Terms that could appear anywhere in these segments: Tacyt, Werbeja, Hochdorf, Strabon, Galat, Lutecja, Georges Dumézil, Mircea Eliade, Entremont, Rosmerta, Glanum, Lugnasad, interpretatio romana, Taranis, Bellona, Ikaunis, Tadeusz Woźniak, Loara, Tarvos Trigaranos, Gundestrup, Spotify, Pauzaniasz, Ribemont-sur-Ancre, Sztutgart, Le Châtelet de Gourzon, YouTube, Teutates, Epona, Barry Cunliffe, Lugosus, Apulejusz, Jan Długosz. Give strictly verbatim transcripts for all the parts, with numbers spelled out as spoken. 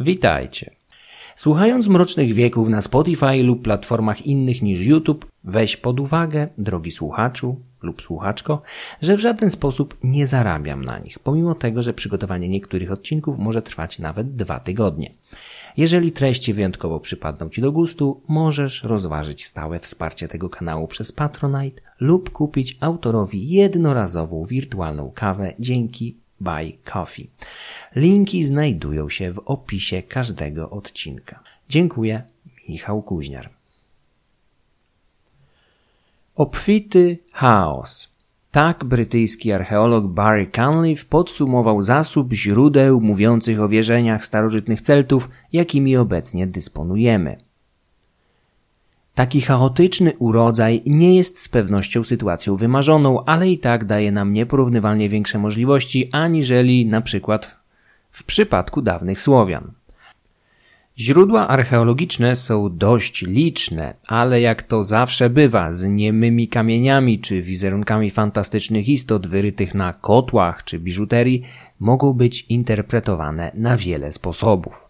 Witajcie! Słuchając Mrocznych Wieków na Spotify lub platformach innych niż YouTube, weź pod uwagę, drogi słuchaczu lub słuchaczko, że w żaden sposób nie zarabiam na nich, pomimo tego, że przygotowanie niektórych odcinków może trwać nawet dwa tygodnie. Jeżeli treści wyjątkowo przypadną Ci do gustu, możesz rozważyć stałe wsparcie tego kanału przez Patronite lub kupić autorowi jednorazową wirtualną kawę dzięki Buy Coffee. Linki znajdują się w opisie każdego odcinka. Dziękuję, Michał Kuźniar. Obfity chaos. Tak brytyjski archeolog Barry Cunliffe podsumował zasób źródeł mówiących o wierzeniach starożytnych Celtów, jakimi obecnie dysponujemy. Taki chaotyczny urodzaj nie jest z pewnością sytuacją wymarzoną, ale i tak daje nam nieporównywalnie większe możliwości aniżeli na przykład w przypadku dawnych Słowian. Źródła archeologiczne są dość liczne, ale jak to zawsze bywa z niemymi kamieniami czy wizerunkami fantastycznych istot wyrytych na kotłach czy biżuterii, mogą być interpretowane na wiele sposobów.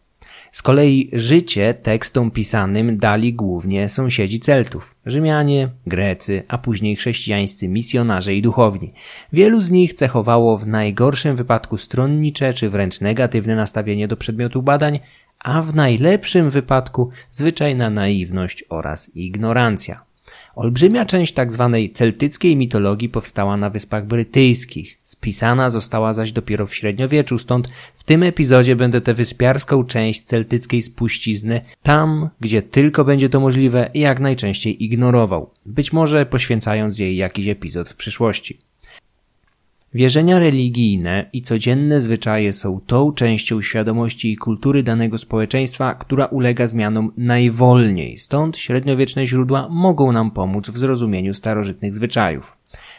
Z kolei życie tekstom pisanym dali głównie sąsiedzi Celtów, Rzymianie, Grecy, a później chrześcijańscy misjonarze i duchowni. Wielu z nich cechowało w najgorszym wypadku stronnicze czy wręcz negatywne nastawienie do przedmiotu badań, a w najlepszym wypadku zwyczajna naiwność oraz ignorancja. Olbrzymia część tzw. celtyckiej mitologii powstała na Wyspach Brytyjskich. Spisana została zaś dopiero w średniowieczu, stąd w tym epizodzie będę tę wyspiarską część celtyckiej spuścizny tam, gdzie tylko będzie to możliwe, jak najczęściej ignorował, być może poświęcając jej jakiś epizod w przyszłości. Wierzenia religijne i codzienne zwyczaje są tą częścią świadomości i kultury danego społeczeństwa, która ulega zmianom najwolniej, stąd średniowieczne źródła mogą nam pomóc w zrozumieniu starożytnych zwyczajów.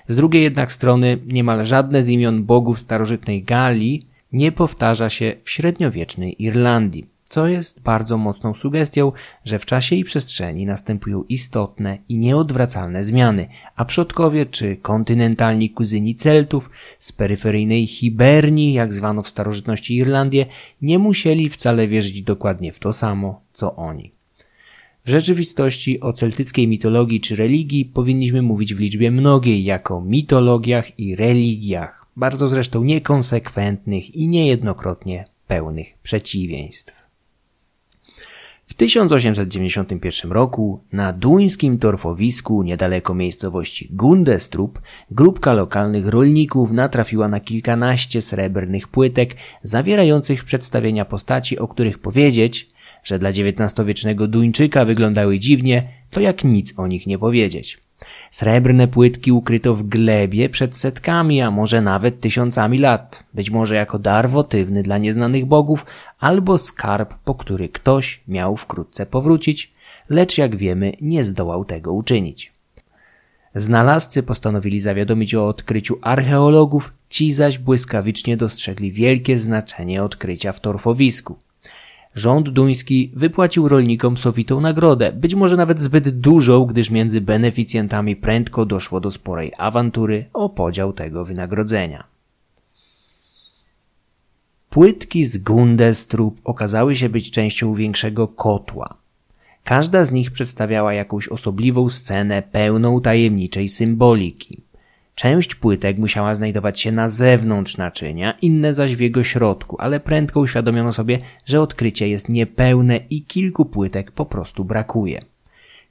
Z drugiej jednak strony niemal żadne z imion bogów starożytnej Galii nie powtarza się w średniowiecznej Irlandii, co jest bardzo mocną sugestią, że w czasie i przestrzeni następują istotne i nieodwracalne zmiany, a przodkowie czy kontynentalni kuzyni Celtów z peryferyjnej Hibernii, jak zwano w starożytności Irlandię, nie musieli wcale wierzyć dokładnie w to samo, co oni. W rzeczywistości o celtyckiej mitologii czy religii powinniśmy mówić w liczbie mnogiej jako mitologiach i religiach, bardzo zresztą niekonsekwentnych i niejednokrotnie pełnych przeciwieństw. W tysiąc osiemset dziewięćdziesiątym pierwszym roku na duńskim torfowisku niedaleko miejscowości Gundestrup grupka lokalnych rolników natrafiła na kilkanaście srebrnych płytek zawierających przedstawienia postaci, o których powiedzieć, że dla dziewiętnastowiecznego Duńczyka wyglądały dziwnie, to jak nic o nich nie powiedzieć. Srebrne płytki ukryto w glebie przed setkami, a może nawet tysiącami lat, być może jako dar wotywny dla nieznanych bogów albo skarb, po który ktoś miał wkrótce powrócić, lecz jak wiemy nie zdołał tego uczynić. Znalazcy postanowili zawiadomić o odkryciu archeologów, ci zaś błyskawicznie dostrzegli wielkie znaczenie odkrycia w torfowisku. Rząd duński wypłacił rolnikom sowitą nagrodę, być może nawet zbyt dużą, gdyż między beneficjentami prędko doszło do sporej awantury o podział tego wynagrodzenia. Płytki z Gundestrup okazały się być częścią większego kotła. Każda z nich przedstawiała jakąś osobliwą scenę pełną tajemniczej symboliki. Część płytek musiała znajdować się na zewnątrz naczynia, inne zaś w jego środku, ale prędko uświadomiono sobie, że odkrycie jest niepełne i kilku płytek po prostu brakuje.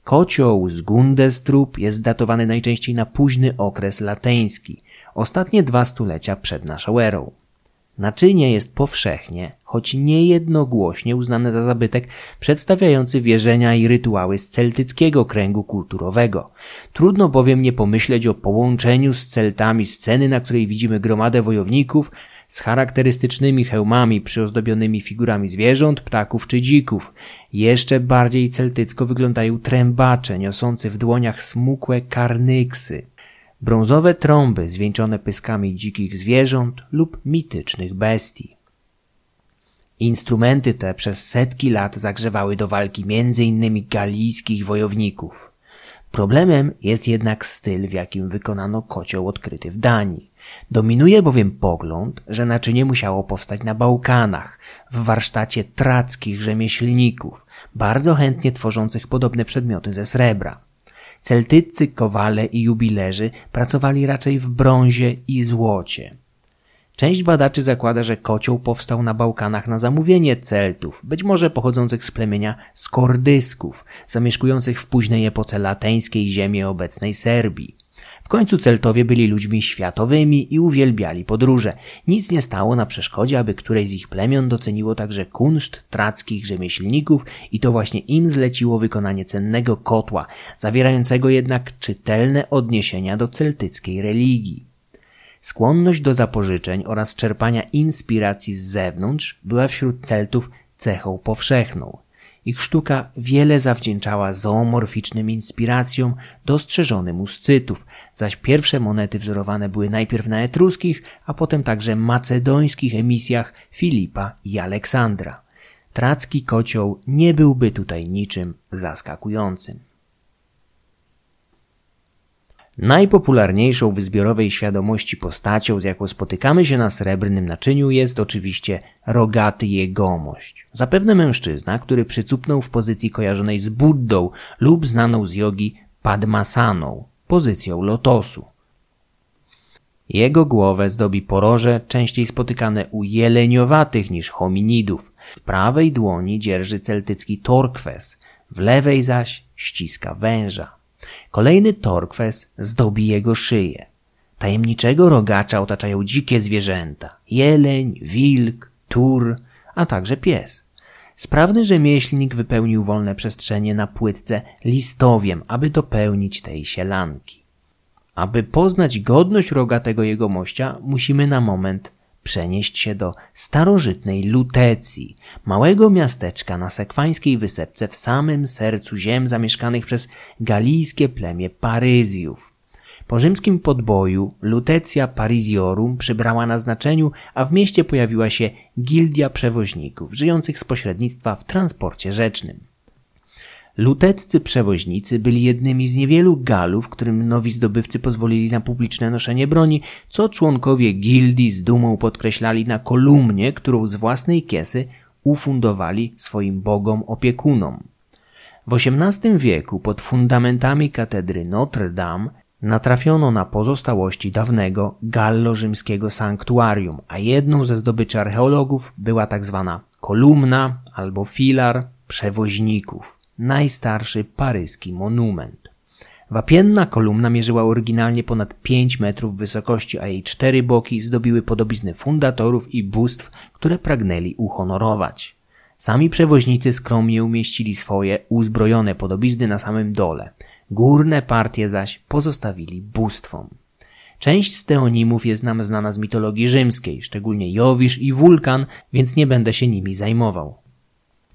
Kocioł z Gundestrup jest datowany najczęściej na późny okres lateński, ostatnie dwa stulecia przed naszą erą. Naczynie jest powszechnie, choć niejednogłośnie uznane za zabytek przedstawiający wierzenia i rytuały z celtyckiego kręgu kulturowego. Trudno bowiem nie pomyśleć o połączeniu z Celtami sceny, na której widzimy gromadę wojowników z charakterystycznymi hełmami przyozdobionymi figurami zwierząt, ptaków czy dzików. Jeszcze bardziej celtycko wyglądają trębacze niosący w dłoniach smukłe karnyksy. Brązowe trąby zwieńczone pyskami dzikich zwierząt lub mitycznych bestii. Instrumenty te przez setki lat zagrzewały do walki między innymi galijskich wojowników. Problemem jest jednak styl, w jakim wykonano kocioł odkryty w Danii. Dominuje bowiem pogląd, że naczynie musiało powstać na Bałkanach, w warsztacie trackich rzemieślników, bardzo chętnie tworzących podobne przedmioty ze srebra. Celtyccy kowale i jubilerzy pracowali raczej w brązie i złocie. Część badaczy zakłada, że kocioł powstał na Bałkanach na zamówienie Celtów, być może pochodzących z plemienia Skordysków, zamieszkujących w późnej epoce lateńskiej ziemię obecnej Serbii. W końcu Celtowie byli ludźmi światowymi i uwielbiali podróże. Nic nie stało na przeszkodzie, aby któreś z ich plemion doceniło także kunszt trackich rzemieślników i to właśnie im zleciło wykonanie cennego kotła, zawierającego jednak czytelne odniesienia do celtyckiej religii. Skłonność do zapożyczeń oraz czerpania inspiracji z zewnątrz była wśród Celtów cechą powszechną. Ich sztuka wiele zawdzięczała zoomorficznym inspiracjom dostrzeżonym u Scytów, zaś pierwsze monety wzorowane były najpierw na etruskich, a potem także macedońskich emisjach Filipa i Aleksandra. Tracki kocioł nie byłby tutaj niczym zaskakującym. Najpopularniejszą w zbiorowej świadomości postacią, z jaką spotykamy się na srebrnym naczyniu, jest oczywiście rogaty jegomość. Zapewne mężczyzna, który przycupnął w pozycji kojarzonej z Buddą lub znaną z jogi Padmasaną, pozycją lotosu. Jego głowę zdobi poroże, częściej spotykane u jeleniowatych niż hominidów. W prawej dłoni dzierży celtycki torkwes, w lewej zaś ściska węża. Kolejny torkwes zdobi jego szyję. Tajemniczego rogacza otaczają dzikie zwierzęta. Jeleń, wilk, tur, a także pies. Sprawny rzemieślnik wypełnił wolne przestrzenie na płytce listowiem, aby dopełnić tej sielanki. Aby poznać godność rogatego jegomościa, musimy na moment przenieść się do starożytnej Lutecji, małego miasteczka na sekwańskiej wysepce w samym sercu ziem zamieszkanych przez galijskie plemię Paryzjów. Po rzymskim podboju Lutecja Pariziorum przybrała na znaczeniu, a w mieście pojawiła się gildia przewoźników żyjących z pośrednictwa w transporcie rzecznym. Luteccy przewoźnicy byli jednymi z niewielu Galów, którym nowi zdobywcy pozwolili na publiczne noszenie broni, co członkowie gildii z dumą podkreślali na kolumnie, którą z własnej kiesy ufundowali swoim bogom opiekunom. W osiemnastym wieku pod fundamentami katedry Notre Dame natrafiono na pozostałości dawnego gallo-rzymskiego sanktuarium, a jedną ze zdobyczy archeologów była tak zwana kolumna albo filar przewoźników. Najstarszy paryski monument. Wapienna kolumna mierzyła oryginalnie ponad pięć metrów wysokości, a jej cztery boki zdobiły podobizny fundatorów i bóstw, które pragnęli uhonorować. Sami przewoźnicy skromnie umieścili swoje uzbrojone podobizny na samym dole. Górne partie zaś pozostawili bóstwom. Część z teonimów jest nam znana z mitologii rzymskiej, szczególnie Jowisz i Wulkan, więc nie będę się nimi zajmował.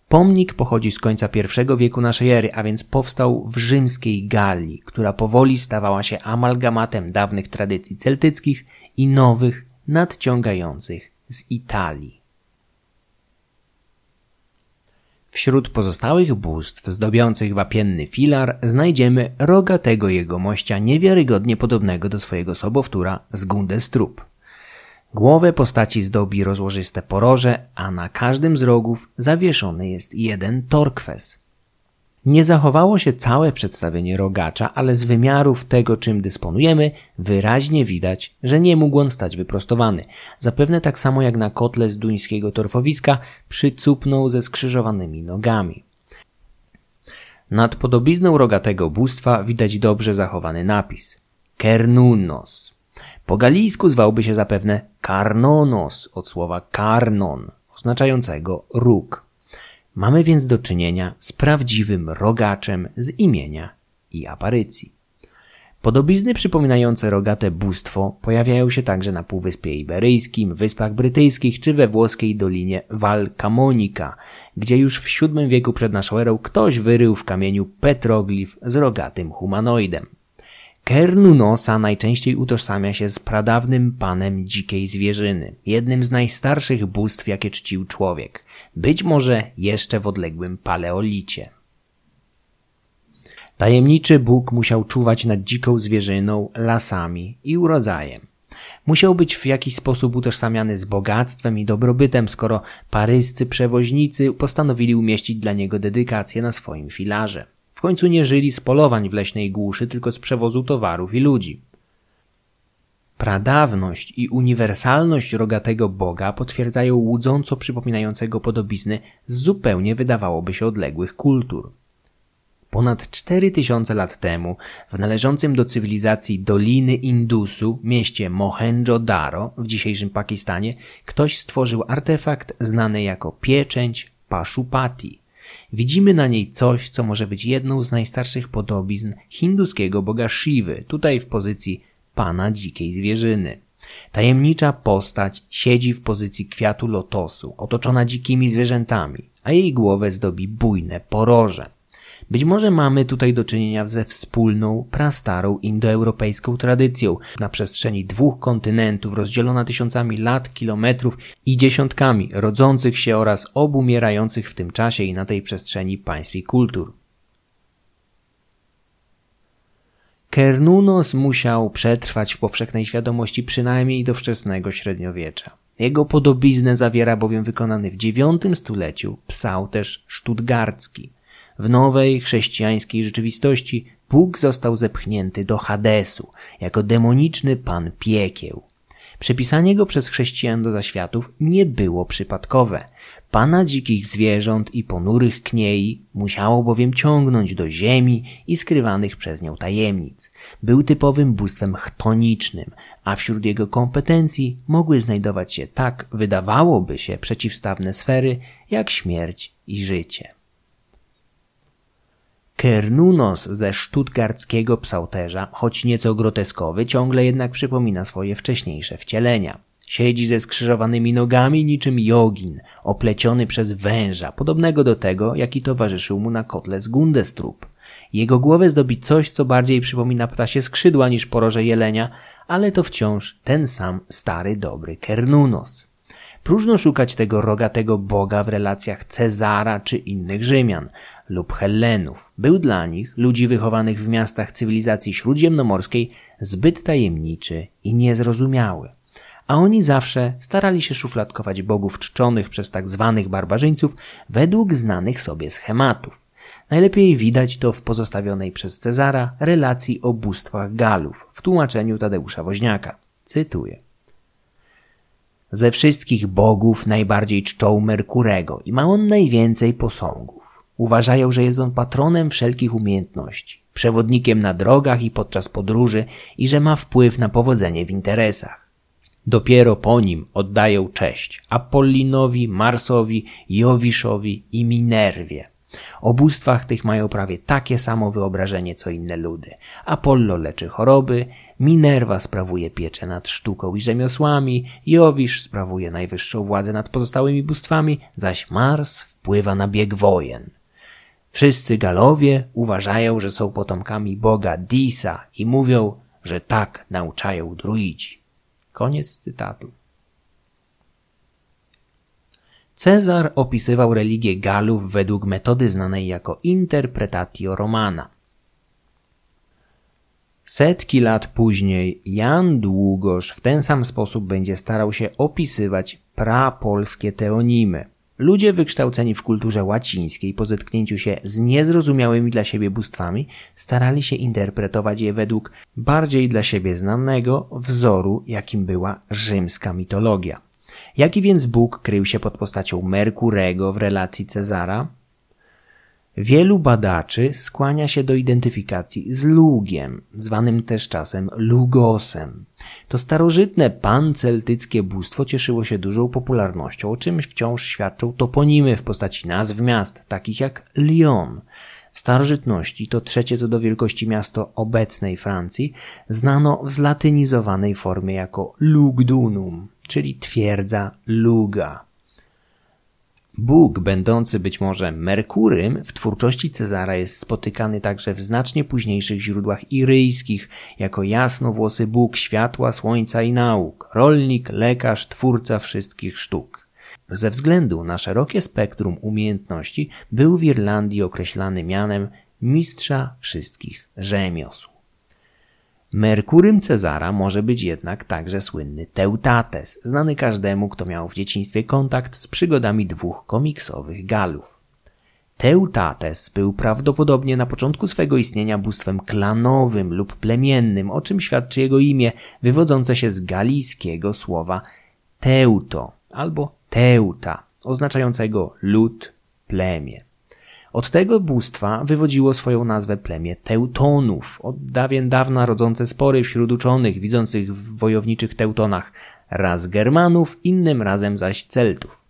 Pomnik pochodzi z końca pierwszego wieku naszej ery, a więc powstał w rzymskiej Galii, która powoli stawała się amalgamatem dawnych tradycji celtyckich i nowych, nadciągających z Italii. Wśród pozostałych bóstw zdobiących wapienny filar znajdziemy rogatego jegomościa niewiarygodnie podobnego do swojego sobowtóra z Gundestrup. Głowę postaci zdobi rozłożyste poroże, a na każdym z rogów zawieszony jest jeden torkwes. Nie zachowało się całe przedstawienie rogacza, ale z wymiarów tego, czym dysponujemy, wyraźnie widać, że nie mógł on stać wyprostowany. Zapewne tak samo jak na kotle z duńskiego torfowiska przycupnął ze skrzyżowanymi nogami. Nad podobizną rogatego bóstwa widać dobrze zachowany napis Kernunos. Po galijsku zwałby się zapewne Kernunos, od słowa karnon, oznaczającego róg. Mamy więc do czynienia z prawdziwym rogaczem z imienia i aparycji. Podobizny przypominające rogate bóstwo pojawiają się także na Półwyspie Iberyjskim, Wyspach Brytyjskich czy we włoskiej dolinie Val Camonica, gdzie już w siódmym wieku przed naszą erą ktoś wyrył w kamieniu petroglif z rogatym humanoidem. Kernunosa najczęściej utożsamia się z pradawnym panem dzikiej zwierzyny, jednym z najstarszych bóstw, jakie czcił człowiek, być może jeszcze w odległym paleolicie. Tajemniczy Bóg musiał czuwać nad dziką zwierzyną, lasami i urodzajem. Musiał być w jakiś sposób utożsamiany z bogactwem i dobrobytem, skoro paryscy przewoźnicy postanowili umieścić dla niego dedykację na swoim filarze. W końcu nie żyli z polowań w leśnej głuszy, tylko z przewozu towarów i ludzi. Pradawność i uniwersalność rogatego boga potwierdzają łudząco przypominającego podobizny z zupełnie wydawałoby się odległych kultur. Ponad cztery tysiące lat temu w należącym do cywilizacji Doliny Indusu, mieście Mohendżo-Daro w dzisiejszym Pakistanie, ktoś stworzył artefakt znany jako pieczęć Pashupati. Widzimy na niej coś, co może być jedną z najstarszych podobizn hinduskiego boga Shiwy, tutaj w pozycji pana dzikiej zwierzyny. Tajemnicza postać siedzi w pozycji kwiatu lotosu, otoczona dzikimi zwierzętami, a jej głowę zdobi bujne poroże. Być może mamy tutaj do czynienia ze wspólną, prastarą indoeuropejską tradycją, na przestrzeni dwóch kontynentów rozdzielona tysiącami lat, kilometrów i dziesiątkami rodzących się oraz obumierających w tym czasie i na tej przestrzeni państw i kultur. Kernunos musiał przetrwać w powszechnej świadomości przynajmniej do wczesnego średniowiecza. Jego podobiznę zawiera bowiem wykonany w dziewiątym stuleciu psałterz sztutgarcki. W nowej, chrześcijańskiej rzeczywistości Bóg został zepchnięty do Hadesu jako demoniczny pan piekieł. Przypisanie go przez chrześcijan do zaświatów nie było przypadkowe. Pana dzikich zwierząt i ponurych kniei musiało bowiem ciągnąć do ziemi i skrywanych przez nią tajemnic. Był typowym bóstwem chtonicznym, a wśród jego kompetencji mogły znajdować się tak, wydawałoby się, przeciwstawne sfery jak śmierć i życie. Kernunos ze sztutgardzkiego psałterza, choć nieco groteskowy, ciągle jednak przypomina swoje wcześniejsze wcielenia. Siedzi ze skrzyżowanymi nogami niczym jogin, opleciony przez węża, podobnego do tego, jaki towarzyszył mu na kotle z Gundestrup. Jego głowę zdobi coś, co bardziej przypomina ptasie skrzydła niż poroże jelenia, ale to wciąż ten sam stary dobry Kernunos. Próżno szukać tego rogatego boga w relacjach Cezara czy innych Rzymian lub Hellenów. Był dla nich, ludzi wychowanych w miastach cywilizacji śródziemnomorskiej, zbyt tajemniczy i niezrozumiały. A oni zawsze starali się szufladkować bogów czczonych przez tak zwanych barbarzyńców według znanych sobie schematów. Najlepiej widać to w pozostawionej przez Cezara relacji o bóstwach Galów w tłumaczeniu Tadeusza Woźniaka. Cytuję. Ze wszystkich bogów najbardziej czczą Merkurego i ma on najwięcej posągów. Uważają, że jest on patronem wszelkich umiejętności, przewodnikiem na drogach i podczas podróży i że ma wpływ na powodzenie w interesach. Dopiero po nim oddają cześć Apollinowi, Marsowi, Jowiszowi i Minerwie. O bóstwach tych mają prawie takie samo wyobrażenie co inne ludy. Apollo leczy choroby, Minerva sprawuje pieczę nad sztuką i rzemiosłami, Jowisz sprawuje najwyższą władzę nad pozostałymi bóstwami, zaś Mars wpływa na bieg wojen. Wszyscy Galowie uważają, że są potomkami boga Disa i mówią, że tak nauczają druidzi. Koniec cytatu. Cezar opisywał religię Galów według metody znanej jako interpretatio romana. Setki lat później Jan Długosz w ten sam sposób będzie starał się opisywać prapolskie teonimy. Ludzie wykształceni w kulturze łacińskiej po zetknięciu się z niezrozumiałymi dla siebie bóstwami starali się interpretować je według bardziej dla siebie znanego wzoru, jakim była rzymska mitologia. Jaki więc Bóg krył się pod postacią Merkurego w relacji Cezara? Wielu badaczy skłania się do identyfikacji z Lugiem, zwanym też czasem Lugosem. To starożytne panceltyckie bóstwo cieszyło się dużą popularnością, o czym wciąż świadczą toponimy w postaci nazw miast, takich jak Lyon. W starożytności, to trzecie co do wielkości miasto obecnej Francji, znano w zlatynizowanej formie jako Lugdunum, czyli twierdza Luga. Bóg, będący być może Merkurym, w twórczości Cezara jest spotykany także w znacznie późniejszych źródłach iryjskich, jako jasnowłosy Bóg światła, słońca i nauk, rolnik, lekarz, twórca wszystkich sztuk. Ze względu na szerokie spektrum umiejętności był w Irlandii określany mianem mistrza wszystkich rzemiosł. Merkurym Cezara może być jednak także słynny Teutates, znany każdemu, kto miał w dzieciństwie kontakt z przygodami dwóch komiksowych Galów. Teutates był prawdopodobnie na początku swego istnienia bóstwem klanowym lub plemiennym, o czym świadczy jego imię wywodzące się z galijskiego słowa teuto albo teuta, oznaczającego lud, plemię. Od tego bóstwa wywodziło swoją nazwę plemię Teutonów, od dawien dawna rodzące spory wśród uczonych widzących w wojowniczych Teutonach raz Germanów, innym razem zaś Celtów.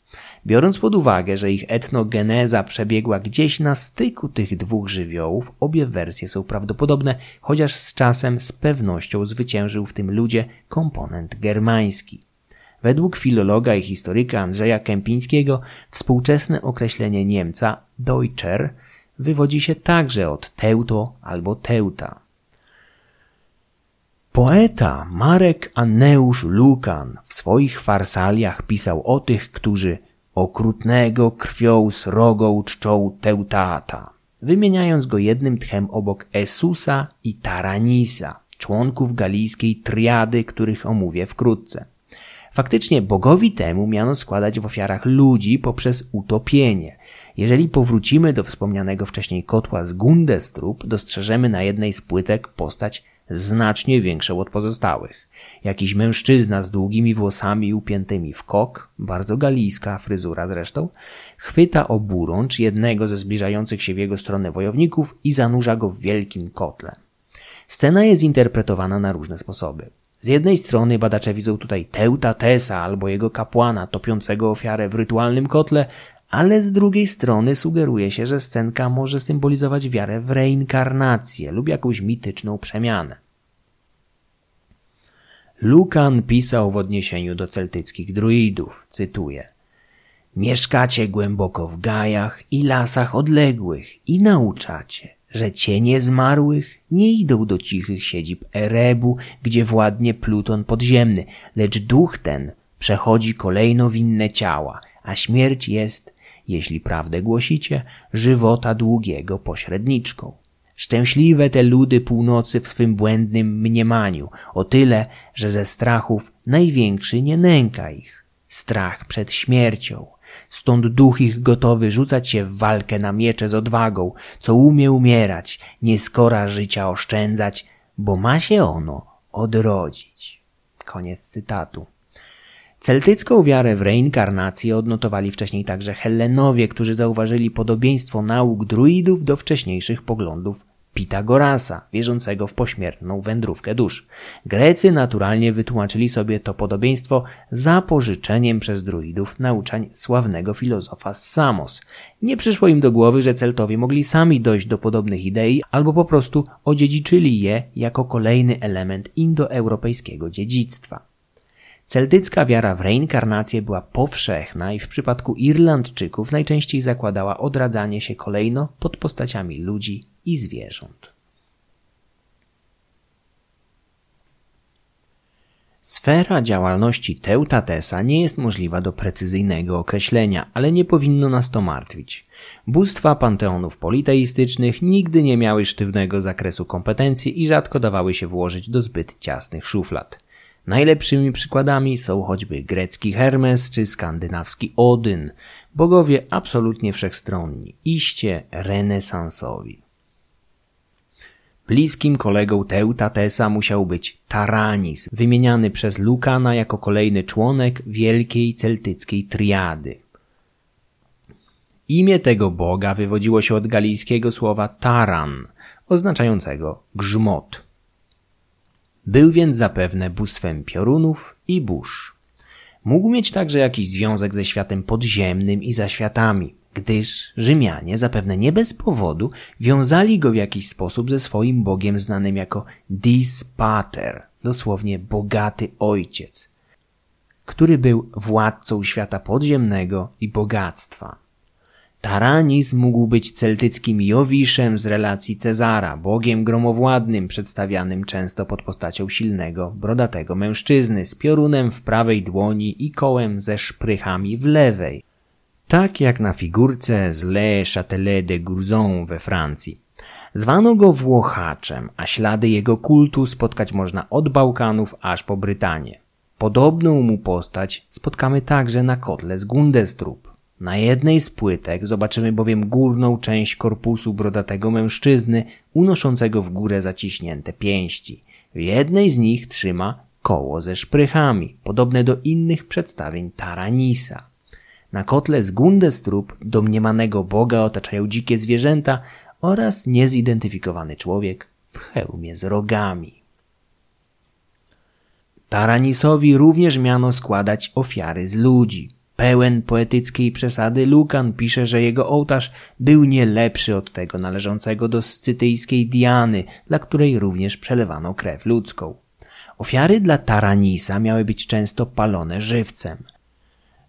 Biorąc pod uwagę, że ich etnogeneza przebiegła gdzieś na styku tych dwóch żywiołów, obie wersje są prawdopodobne, chociaż z czasem z pewnością zwyciężył w tym ludzie komponent germański. Według filologa i historyka Andrzeja Kempińskiego współczesne określenie Niemca Deutscher wywodzi się także od teuto albo teuta. Poeta Marek Aneusz Lukan w swoich farsaliach pisał o tych, którzy okrutnego krwią srogą czczą Teutata, wymieniając go jednym tchem obok Esusa i Taranisa, członków galijskiej triady, których omówię wkrótce. Faktycznie bogowi temu miano składać w ofiarach ludzi poprzez utopienie. Jeżeli powrócimy do wspomnianego wcześniej kotła z Gundestrup, dostrzeżemy na jednej z płytek postać znacznie większą od pozostałych. Jakiś mężczyzna z długimi włosami upiętymi w kok, bardzo galijska fryzura zresztą, chwyta oburącz jednego ze zbliżających się w jego stronę wojowników i zanurza go w wielkim kotle. Scena jest interpretowana na różne sposoby. Z jednej strony badacze widzą tutaj Teutatesa albo jego kapłana topiącego ofiarę w rytualnym kotle, ale z drugiej strony sugeruje się, że scenka może symbolizować wiarę w reinkarnację lub jakąś mityczną przemianę. Lukan pisał w odniesieniu do celtyckich druidów, cytuję: mieszkacie głęboko w gajach i lasach odległych i nauczacie, że cienie zmarłych nie idą do cichych siedzib Erebu, gdzie władnie Pluton podziemny, lecz duch ten przechodzi kolejno w inne ciała, a śmierć jest, jeśli prawdę głosicie, żywota długiego pośredniczką. Szczęśliwe te ludy północy w swym błędnym mniemaniu, o tyle, że ze strachów największy nie nęka ich. Strach przed śmiercią. Stąd duch ich gotowy rzucać się w walkę na miecze z odwagą, co umie umierać, nieskora życia oszczędzać, bo ma się ono odrodzić. Koniec cytatu. Celtycką wiarę w reinkarnację odnotowali wcześniej także Hellenowie, którzy zauważyli podobieństwo nauk druidów do wcześniejszych poglądów Pitagorasa, wierzącego w pośmiertną wędrówkę dusz. Grecy naturalnie wytłumaczyli sobie to podobieństwo zapożyczeniem przez druidów nauczań sławnego filozofa Samos. Nie przyszło im do głowy, że Celtowie mogli sami dojść do podobnych idei albo po prostu odziedziczyli je jako kolejny element indoeuropejskiego dziedzictwa. Celtycka wiara w reinkarnację była powszechna i w przypadku Irlandczyków najczęściej zakładała odradzanie się kolejno pod postaciami ludzi i zwierząt. Sfera działalności Teutatesa nie jest możliwa do precyzyjnego określenia, ale nie powinno nas to martwić. Bóstwa panteonów politeistycznych nigdy nie miały sztywnego zakresu kompetencji i rzadko dawały się włożyć do zbyt ciasnych szuflad. Najlepszymi przykładami są choćby grecki Hermes czy skandynawski Odyn, bogowie absolutnie wszechstronni, iście renesansowi. Bliskim kolegą Teutatesa musiał być Taranis, wymieniany przez Lukana jako kolejny członek wielkiej celtyckiej triady. Imię tego boga wywodziło się od galijskiego słowa taran, oznaczającego grzmot. Był więc zapewne bóstwem piorunów i burz. Mógł mieć także jakiś związek ze światem podziemnym i zaświatami, gdyż Rzymianie zapewne nie bez powodu wiązali go w jakiś sposób ze swoim bogiem znanym jako Dis Pater, dosłownie bogaty ojciec, który był władcą świata podziemnego i bogactwa. Taranis mógł być celtyckim Jowiszem z relacji Cezara, bogiem gromowładnym przedstawianym często pod postacią silnego, brodatego mężczyzny z piorunem w prawej dłoni i kołem ze szprychami w lewej, tak jak na figurce z Le Châtelet de Gourzon we Francji. Zwano go Włochaczem, a ślady jego kultu spotkać można od Bałkanów aż po Brytanię. Podobną mu postać spotkamy także na kotle z Gundestrup. Na jednej z płytek zobaczymy bowiem górną część korpusu brodatego mężczyzny unoszącego w górę zaciśnięte pięści. W jednej z nich trzyma koło ze szprychami, podobne do innych przedstawień Taranisa. Na kotle z Gundestrup domniemanego boga otaczają dzikie zwierzęta oraz niezidentyfikowany człowiek w hełmie z rogami. Taranisowi również miano składać ofiary z ludzi. Pełen poetyckiej przesady Lukan pisze, że jego ołtarz był nie lepszy od tego należącego do scytyjskiej Diany, dla której również przelewano krew ludzką. Ofiary dla Taranisa miały być często palone żywcem.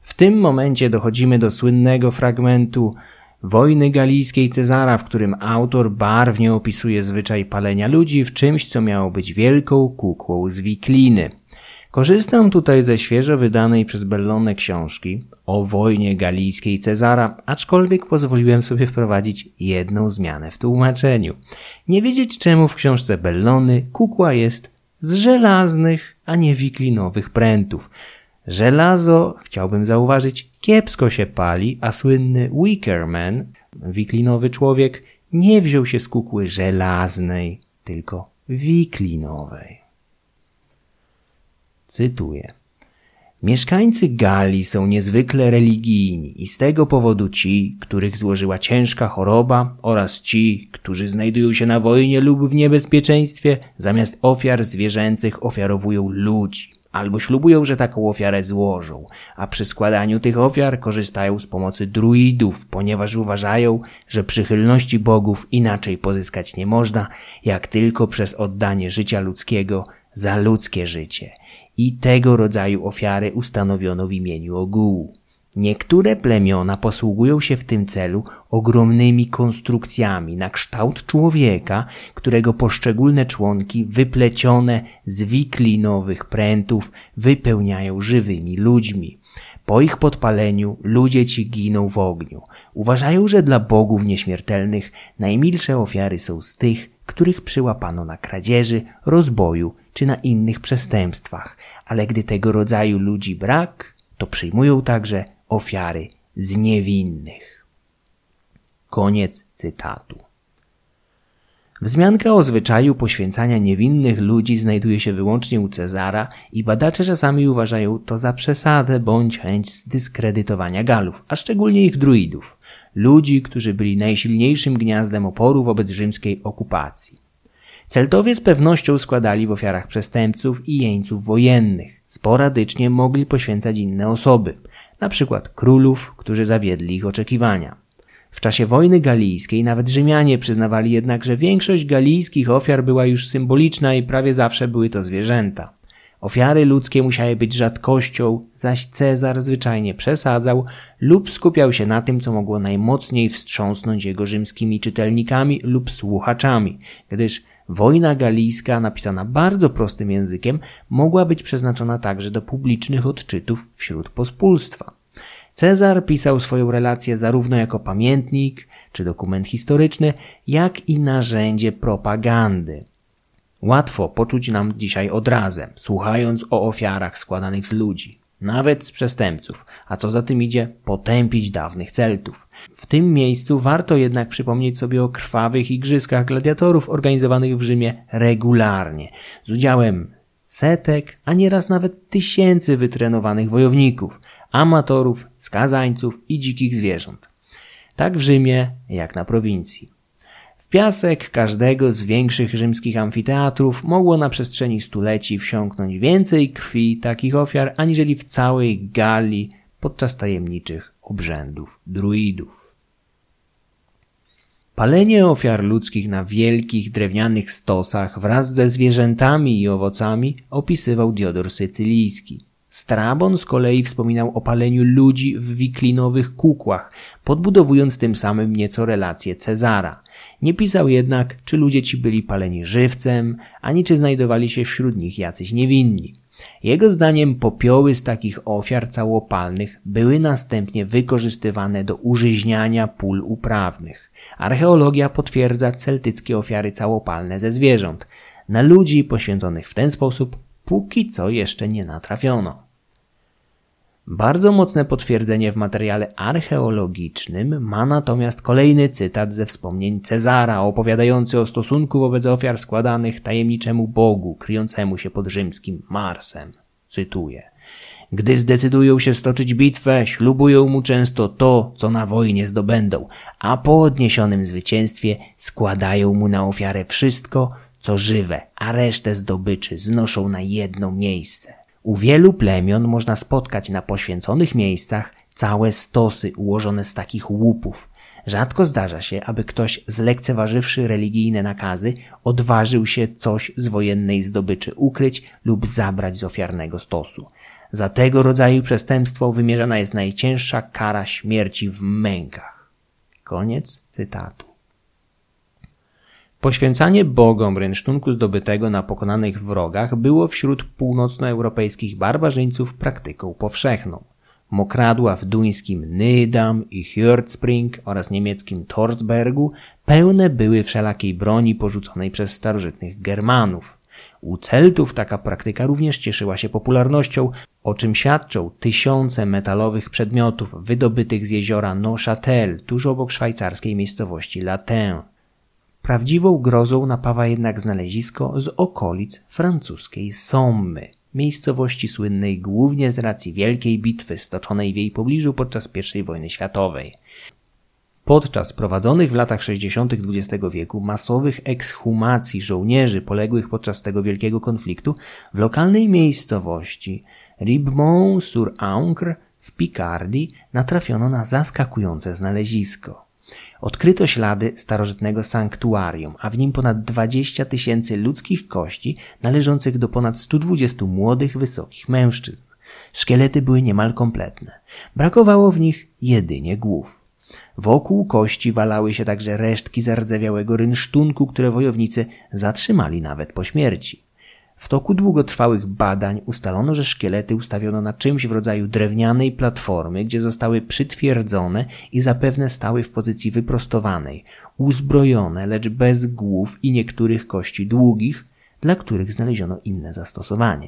W tym momencie dochodzimy do słynnego fragmentu Wojny galijskiej Cezara, w którym autor barwnie opisuje zwyczaj palenia ludzi w czymś, co miało być wielką kukłą z wikliny. Korzystam tutaj ze świeżo wydanej przez Bellonę książki o wojnie galijskiej Cezara, aczkolwiek pozwoliłem sobie wprowadzić jedną zmianę w tłumaczeniu. Nie wiedzieć czemu w książce Bellony kukła jest z żelaznych, a nie wiklinowych prętów. Żelazo, chciałbym zauważyć, kiepsko się pali, a słynny Wickerman, wiklinowy człowiek, nie wziął się z kukły żelaznej, tylko wiklinowej. Cytuję. Mieszkańcy Galii są niezwykle religijni i z tego powodu ci, których złożyła ciężka choroba, oraz ci, którzy znajdują się na wojnie lub w niebezpieczeństwie, zamiast ofiar zwierzęcych ofiarowują ludzi, albo ślubują, że taką ofiarę złożą, a przy składaniu tych ofiar korzystają z pomocy druidów, ponieważ uważają, że przychylności bogów inaczej pozyskać nie można, jak tylko przez oddanie życia ludzkiego za ludzkie życie. I tego rodzaju ofiary ustanowiono w imieniu ogółu. Niektóre plemiona posługują się w tym celu ogromnymi konstrukcjami na kształt człowieka, którego poszczególne członki wyplecione z wiklinowych prętów wypełniają żywymi ludźmi. Po ich podpaleniu ludzie ci giną w ogniu. Uważają, że dla bogów nieśmiertelnych najmilsze ofiary są z tych, których przyłapano na kradzieży, rozboju czy na innych przestępstwach, ale gdy tego rodzaju ludzi brak, to przyjmują także ofiary z niewinnych. Koniec cytatu. Wzmianka o zwyczaju poświęcania niewinnych ludzi znajduje się wyłącznie u Cezara i badacze czasami uważają to za przesadę bądź chęć zdyskredytowania Galów, a szczególnie ich druidów, ludzi, którzy byli najsilniejszym gniazdem oporu wobec rzymskiej okupacji. Celtowie z pewnością składali w ofiarach przestępców i jeńców wojennych. Sporadycznie mogli poświęcać inne osoby, na przykład królów, którzy zawiedli ich oczekiwania. W czasie wojny galijskiej nawet Rzymianie przyznawali jednak, że większość galijskich ofiar była już symboliczna i prawie zawsze były to zwierzęta. Ofiary ludzkie musiały być rzadkością, zaś Cezar zwyczajnie przesadzał lub skupiał się na tym, co mogło najmocniej wstrząsnąć jego rzymskimi czytelnikami lub słuchaczami, gdyż wojna galijska, napisana bardzo prostym językiem, mogła być przeznaczona także do publicznych odczytów wśród pospólstwa. Cezar pisał swoją relację zarówno jako pamiętnik czy dokument historyczny, jak i narzędzie propagandy. Łatwo poczuć nam dzisiaj odrazę, słuchając o ofiarach składanych z ludzi, nawet z przestępców, a co za tym idzie, potępić dawnych Celtów. W tym miejscu warto jednak przypomnieć sobie o krwawych igrzyskach gladiatorów organizowanych w Rzymie regularnie, z udziałem setek, a nieraz nawet tysięcy wytrenowanych wojowników, amatorów, skazańców i dzikich zwierząt. Tak w Rzymie, jak na prowincji. W piasek każdego z większych rzymskich amfiteatrów mogło na przestrzeni stuleci wsiąknąć więcej krwi takich ofiar, aniżeli w całej Galii podczas tajemniczych obrzędów druidów. Palenie ofiar ludzkich na wielkich drewnianych stosach wraz ze zwierzętami i owocami opisywał Diodor Sycylijski. Strabon z kolei wspominał o paleniu ludzi w wiklinowych kukłach, podbudowując tym samym nieco relację Cezara. Nie pisał jednak, czy ludzie ci byli paleni żywcem, ani czy znajdowali się wśród nich jacyś niewinni. Jego zdaniem popioły z takich ofiar całopalnych były następnie wykorzystywane do użyźniania pól uprawnych. Archeologia potwierdza celtyckie ofiary całopalne ze zwierząt. Na ludzi poświęconych w ten sposób póki co jeszcze nie natrafiono. Bardzo mocne potwierdzenie w materiale archeologicznym ma natomiast kolejny cytat ze wspomnień Cezara, opowiadający o stosunku wobec ofiar składanych tajemniczemu bogu, kryjącemu się pod rzymskim Marsem. Cytuję. Gdy zdecydują się stoczyć bitwę, ślubują mu często to, co na wojnie zdobędą, a po odniesionym zwycięstwie składają mu na ofiarę wszystko, co żywe, a resztę zdobyczy znoszą na jedno miejsce. U wielu plemion można spotkać na poświęconych miejscach całe stosy ułożone z takich łupów. Rzadko zdarza się, aby ktoś zlekceważywszy religijne nakazy odważył się coś z wojennej zdobyczy ukryć lub zabrać z ofiarnego stosu. Za tego rodzaju przestępstwo wymierzana jest najcięższa kara śmierci w mękach. Koniec cytatu. Poświęcanie bogom rynsztunku zdobytego na pokonanych wrogach było wśród północnoeuropejskich barbarzyńców praktyką powszechną. Mokradła w duńskim Nydam i Hjortspring oraz niemieckim Torzbergu pełne były wszelakiej broni porzuconej przez starożytnych Germanów. U Celtów taka praktyka również cieszyła się popularnością, o czym świadczą tysiące metalowych przedmiotów wydobytych z jeziora Le Châtelet, tuż obok szwajcarskiej miejscowości Lutecja. Prawdziwą grozą napawa jednak znalezisko z okolic francuskiej Sommy, miejscowości słynnej głównie z racji wielkiej bitwy stoczonej w jej pobliżu podczas pierwszej wojny światowej. Podczas prowadzonych w latach sześćdziesiątych dwudziestego wieku masowych ekshumacji żołnierzy poległych podczas tego wielkiego konfliktu w lokalnej miejscowości Ribemont-sur-Ancre w Pikardii natrafiono na zaskakujące znalezisko. Odkryto ślady starożytnego sanktuarium, a w nim ponad dwadzieścia tysięcy ludzkich kości należących do ponad stu dwudziestu młodych, wysokich mężczyzn. Szkielety były niemal kompletne. Brakowało w nich jedynie głów. Wokół kości walały się także resztki zardzewiałego rynsztunku, które wojownicy zatrzymali nawet po śmierci. W toku długotrwałych badań ustalono, że szkielety ustawiono na czymś w rodzaju drewnianej platformy, gdzie zostały przytwierdzone i zapewne stały w pozycji wyprostowanej, uzbrojone, lecz bez głów i niektórych kości długich, dla których znaleziono inne zastosowanie.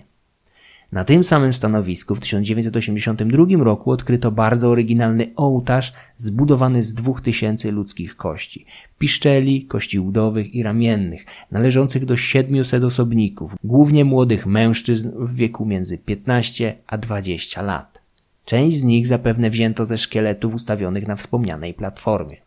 Na tym samym stanowisku w tysiąc dziewięćset osiemdziesiątym drugim roku odkryto bardzo oryginalny ołtarz zbudowany z dwóch tysięcy ludzkich kości, piszczeli, kości udowych i ramiennych, należących do siedmiuset osobników, głównie młodych mężczyzn w wieku między piętnaście a dwadzieścia lat. Część z nich zapewne wzięto ze szkieletów ustawionych na wspomnianej platformie.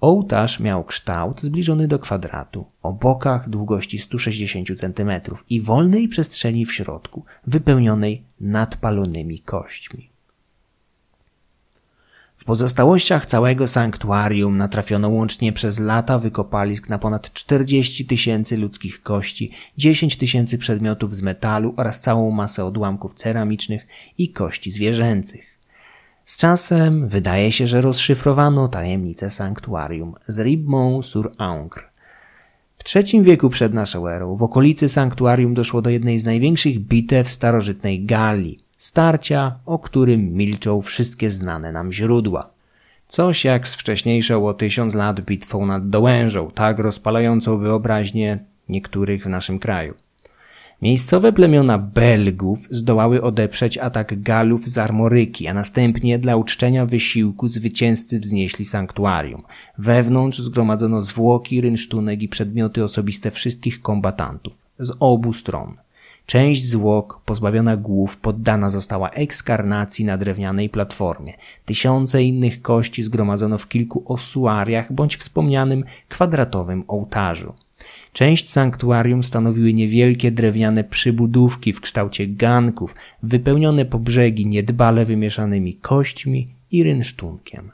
Ołtarz miał kształt zbliżony do kwadratu, o bokach długości stu sześćdziesięciu centymetrów i wolnej przestrzeni w środku, wypełnionej nadpalonymi kośćmi. W pozostałościach całego sanktuarium natrafiono łącznie przez lata wykopalisk na ponad czterdzieści tysięcy ludzkich kości, dziesięć tysięcy przedmiotów z metalu oraz całą masę odłamków ceramicznych i kości zwierzęcych. Z czasem wydaje się, że rozszyfrowano tajemnicę sanktuarium z Ribemont-sur-Ancre. W trzecim wieku przed naszą erą w okolicy sanktuarium doszło do jednej z największych bitew starożytnej Galii, starcia, o którym milczą wszystkie znane nam źródła. Coś jak z wcześniejszą o tysiąc lat bitwą nad Dołężą, tak rozpalającą wyobraźnię niektórych w naszym kraju. Miejscowe plemiona Belgów zdołały odeprzeć atak Galów z Armoryki, a następnie dla uczczenia wysiłku zwycięzcy wznieśli sanktuarium. Wewnątrz zgromadzono zwłoki, rynsztunek i przedmioty osobiste wszystkich kombatantów z obu stron. Część zwłok pozbawiona głów poddana została ekskarnacji na drewnianej platformie. Tysiące innych kości zgromadzono w kilku osuariach bądź wspomnianym kwadratowym ołtarzu. Część sanktuarium stanowiły niewielkie drewniane przybudówki w kształcie ganków, wypełnione po brzegi niedbale wymieszanymi kośćmi i rynsztunkiem.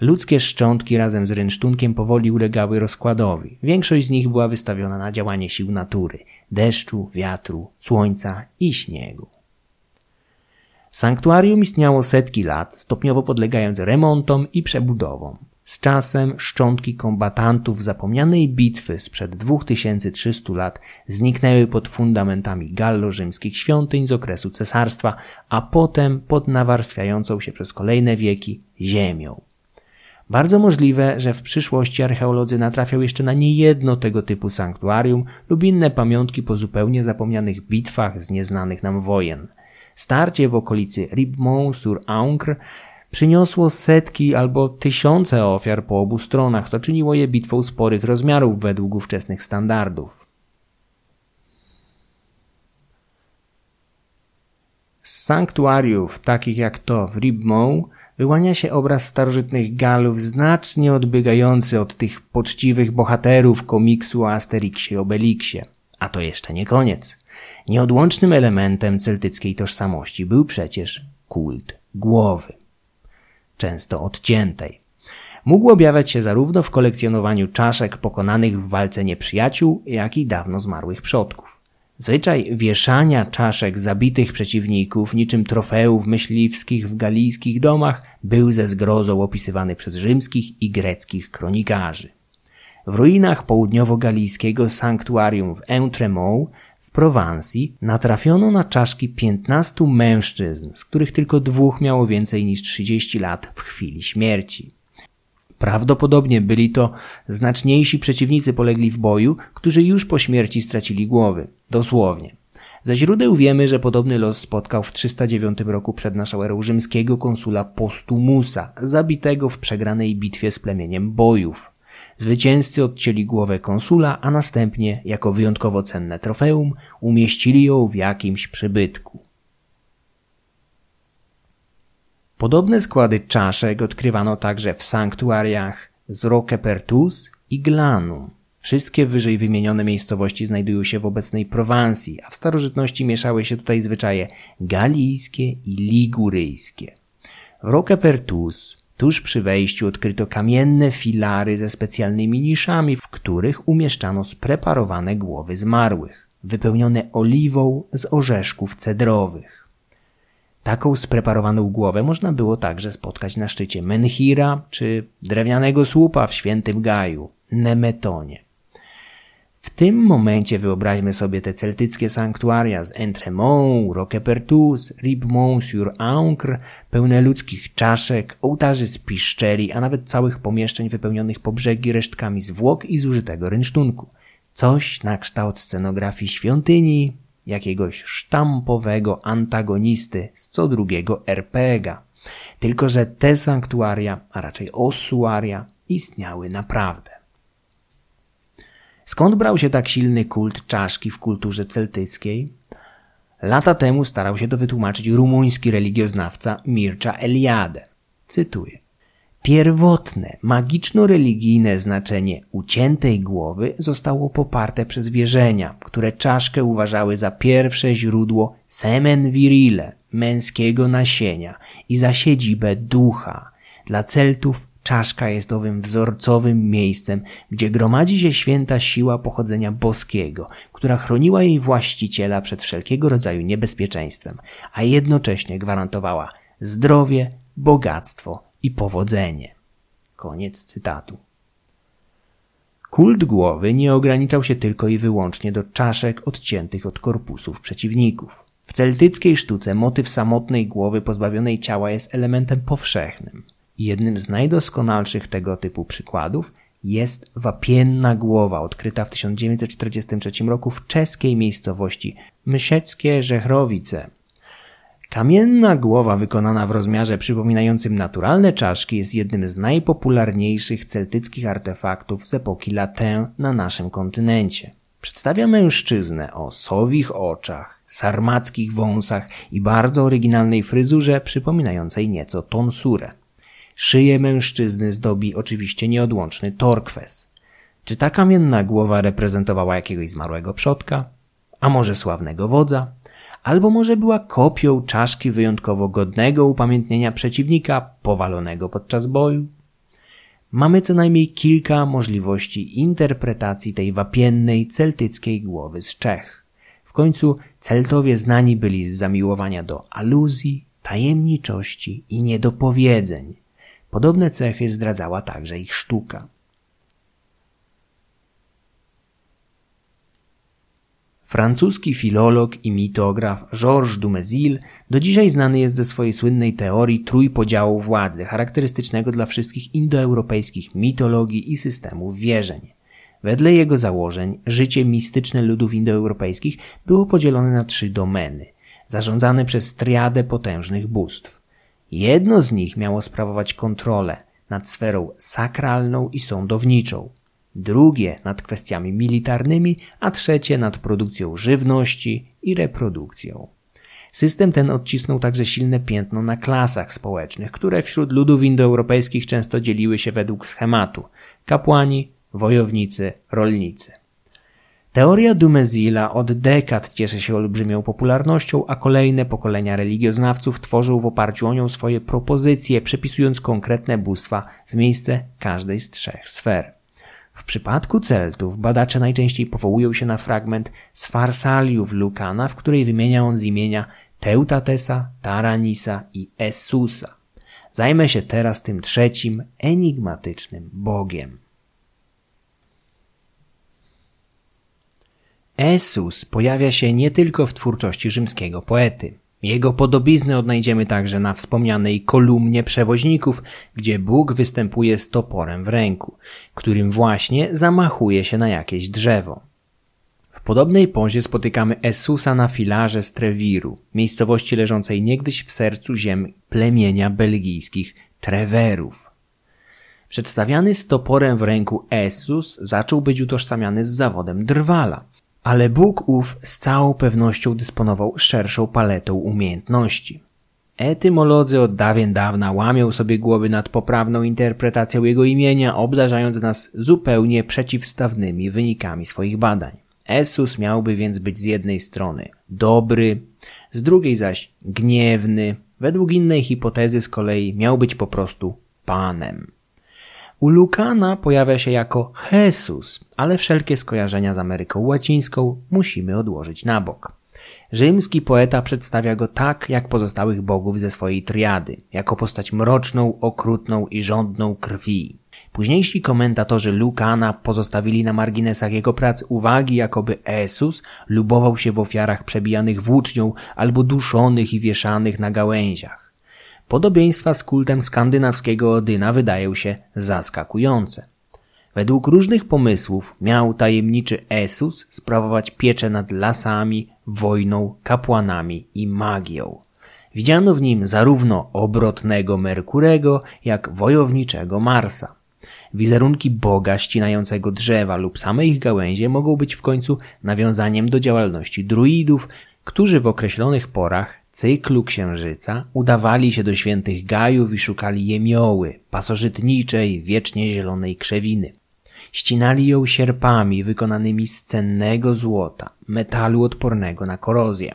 Ludzkie szczątki razem z rynsztunkiem powoli ulegały rozkładowi. Większość z nich była wystawiona na działanie sił natury – deszczu, wiatru, słońca i śniegu. Sanktuarium istniało setki lat, stopniowo podlegając remontom i przebudowom. Z czasem szczątki kombatantów zapomnianej bitwy sprzed dwóch tysięcy trzystu lat zniknęły pod fundamentami gallo-rzymskich świątyń z okresu cesarstwa, a potem pod nawarstwiającą się przez kolejne wieki ziemią. Bardzo możliwe, że w przyszłości archeolodzy natrafią jeszcze na niejedno tego typu sanktuarium lub inne pamiątki po zupełnie zapomnianych bitwach z nieznanych nam wojen. Starcie w okolicy Ribemont-sur-Ancre przyniosło setki albo tysiące ofiar po obu stronach, co czyniło je bitwą sporych rozmiarów według ówczesnych standardów. Z sanktuariów takich jak to w Ribemont wyłania się obraz starożytnych Galów znacznie odbiegający od tych poczciwych bohaterów komiksu o Asterixie i Obelixie. A to jeszcze nie koniec. Nieodłącznym elementem celtyckiej tożsamości był przecież kult głowy, często odciętej. Mógł objawiać się zarówno w kolekcjonowaniu czaszek pokonanych w walce nieprzyjaciół, jak i dawno zmarłych przodków. Zwyczaj wieszania czaszek zabitych przeciwników niczym trofeów myśliwskich w galijskich domach był ze zgrozą opisywany przez rzymskich i greckich kronikarzy. W ruinach południowo-galijskiego sanktuarium w Entremont w Prowansji natrafiono na czaszki piętnastu mężczyzn, z których tylko dwóch miało więcej niż trzydzieści lat w chwili śmierci. Prawdopodobnie byli to znaczniejsi przeciwnicy polegli w boju, którzy już po śmierci stracili głowy, dosłownie. Ze źródeł wiemy, że podobny los spotkał w trzysta dziewiątym roku przed naszą erą rzymskiego konsula Postumusa, zabitego w przegranej bitwie z plemieniem Bojów. Zwycięzcy odcięli głowę konsula, a następnie, jako wyjątkowo cenne trofeum, umieścili ją w jakimś przybytku. Podobne składy czaszek odkrywano także w sanktuariach z Roquepertus i Glanum. Wszystkie wyżej wymienione miejscowości znajdują się w obecnej Prowansji, a w starożytności mieszały się tutaj zwyczaje galijskie i liguryjskie. W Roquepertus tuż przy wejściu odkryto kamienne filary ze specjalnymi niszami, w których umieszczano spreparowane głowy zmarłych, wypełnione oliwą z orzeszków cedrowych. Taką spreparowaną głowę można było także spotkać na szczycie menhira czy drewnianego słupa w Świętym Gaju, Nemetonie. W tym momencie wyobraźmy sobie te celtyckie sanktuaria z Entremont, Roquepertus, Ribemont-sur-Ancre, pełne ludzkich czaszek, ołtarzy z piszczeli, a nawet całych pomieszczeń wypełnionych po brzegi resztkami zwłok i zużytego rynsztunku. Coś na kształt scenografii świątyni jakiegoś sztampowego antagonisty z co drugiego er pe gie a. Tylko że te sanktuaria, a raczej ossuaria, istniały naprawdę. Skąd brał się tak silny kult czaszki w kulturze celtyckiej? Lata temu starał się to wytłumaczyć rumuński religioznawca Mircea Eliade. Cytuję. Pierwotne, magiczno-religijne znaczenie uciętej głowy zostało poparte przez wierzenia, które czaszkę uważały za pierwsze źródło semen virile, męskiego nasienia i za siedzibę ducha. Dla Celtów czaszka jest owym wzorcowym miejscem, gdzie gromadzi się święta siła pochodzenia boskiego, która chroniła jej właściciela przed wszelkiego rodzaju niebezpieczeństwem, a jednocześnie gwarantowała zdrowie, bogactwo i powodzenie. Koniec cytatu. Kult głowy nie ograniczał się tylko i wyłącznie do czaszek odciętych od korpusów przeciwników. W celtyckiej sztuce motyw samotnej głowy pozbawionej ciała jest elementem powszechnym. Jednym z najdoskonalszych tego typu przykładów jest wapienna głowa odkryta w tysiąc dziewięćset czterdziestym trzecim roku w czeskiej miejscowości Mysieckie Żechrowice. Kamienna głowa wykonana w rozmiarze przypominającym naturalne czaszki jest jednym z najpopularniejszych celtyckich artefaktów z epoki Latin na naszym kontynencie. Przedstawia mężczyznę o sowich oczach, sarmackich wąsach i bardzo oryginalnej fryzurze przypominającej nieco tonsurę. Szyję mężczyzny zdobi oczywiście nieodłączny torkwes. Czy ta kamienna głowa reprezentowała jakiegoś zmarłego przodka? A może sławnego wodza? Albo może była kopią czaszki wyjątkowo godnego upamiętnienia przeciwnika powalonego podczas boju? Mamy co najmniej kilka możliwości interpretacji tej wapiennej celtyckiej głowy z Czech. W końcu Celtowie znani byli z zamiłowania do aluzji, tajemniczości i niedopowiedzeń. Podobne cechy zdradzała także ich sztuka. Francuski filolog i mitograf Georges Dumézil do dzisiaj znany jest ze swojej słynnej teorii trójpodziału władzy, charakterystycznego dla wszystkich indoeuropejskich mitologii i systemów wierzeń. Wedle jego założeń życie mistyczne ludów indoeuropejskich było podzielone na trzy domeny, zarządzane przez triadę potężnych bóstw. Jedno z nich miało sprawować kontrolę nad sferą sakralną i sądowniczą, drugie nad kwestiami militarnymi, a trzecie nad produkcją żywności i reprodukcją. System ten odcisnął także silne piętno na klasach społecznych, które wśród ludów indoeuropejskich często dzieliły się według schematu – kapłani, wojownicy, rolnicy. Teoria Dumézila od dekad cieszy się olbrzymią popularnością, a kolejne pokolenia religioznawców tworzą w oparciu o nią swoje propozycje, przypisując konkretne bóstwa w miejsce każdej z trzech sfer. W przypadku Celtów badacze najczęściej powołują się na fragment z Farsaliów Lukana, w której wymienia on z imienia Teutatesa, Taranisa i Esusa. Zajmę się teraz tym trzecim, enigmatycznym bogiem. Esus pojawia się nie tylko w twórczości rzymskiego poety. Jego podobiznę odnajdziemy także na wspomnianej kolumnie przewoźników, gdzie Bóg występuje z toporem w ręku, którym właśnie zamachuje się na jakieś drzewo. W podobnej pozie spotykamy Esusa na filarze Strewiru, miejscowości leżącej niegdyś w sercu ziem plemienia belgijskich Trewerów. Przedstawiany z toporem w ręku Esus zaczął być utożsamiany z zawodem drwala, ale Bóg ów z całą pewnością dysponował szerszą paletą umiejętności. Etymolodzy od dawien dawna łamią sobie głowy nad poprawną interpretacją jego imienia, obdarzając nas zupełnie przeciwstawnymi wynikami swoich badań. Esus miałby więc być z jednej strony dobry, z drugiej zaś gniewny. Według innej hipotezy z kolei miał być po prostu panem. U Lukana pojawia się jako Jesus, ale wszelkie skojarzenia z Ameryką Łacińską musimy odłożyć na bok. Rzymski poeta przedstawia go tak jak pozostałych bogów ze swojej triady, jako postać mroczną, okrutną i żądną krwi. Późniejsi komentatorzy Lukana pozostawili na marginesach jego prac uwagi, jakoby Esus lubował się w ofiarach przebijanych włócznią albo duszonych i wieszanych na gałęziach. Podobieństwa z kultem skandynawskiego Odyna wydają się zaskakujące. Według różnych pomysłów miał tajemniczy Esus sprawować pieczę nad lasami, wojną, kapłanami i magią. Widziano w nim zarówno obrotnego Merkurego, jak wojowniczego Marsa. Wizerunki boga ścinającego drzewa lub same ich gałęzie mogą być w końcu nawiązaniem do działalności druidów, którzy w określonych porach cyklu księżyca udawali się do świętych gajów i szukali jemioły, pasożytniczej, wiecznie zielonej krzewiny. Ścinali ją sierpami wykonanymi z cennego złota, metalu odpornego na korozję.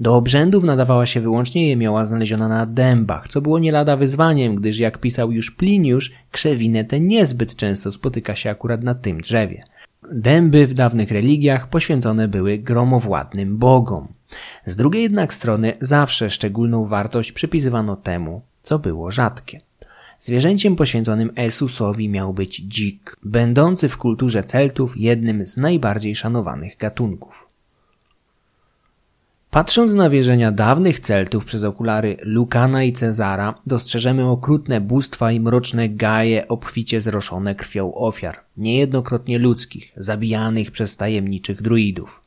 Do obrzędów nadawała się wyłącznie jemioła znaleziona na dębach, co było nie lada wyzwaniem, gdyż jak pisał już Pliniusz, krzewinę tę niezbyt często spotyka się akurat na tym drzewie. Dęby w dawnych religiach poświęcone były gromowładnym bogom. Z drugiej jednak strony zawsze szczególną wartość przypisywano temu, co było rzadkie. Zwierzęciem poświęconym Esusowi miał być dzik, będący w kulturze Celtów jednym z najbardziej szanowanych gatunków. Patrząc na wierzenia dawnych Celtów przez okulary Lukana i Cezara, dostrzeżemy okrutne bóstwa i mroczne gaje obficie zroszone krwią ofiar, niejednokrotnie ludzkich, zabijanych przez tajemniczych druidów.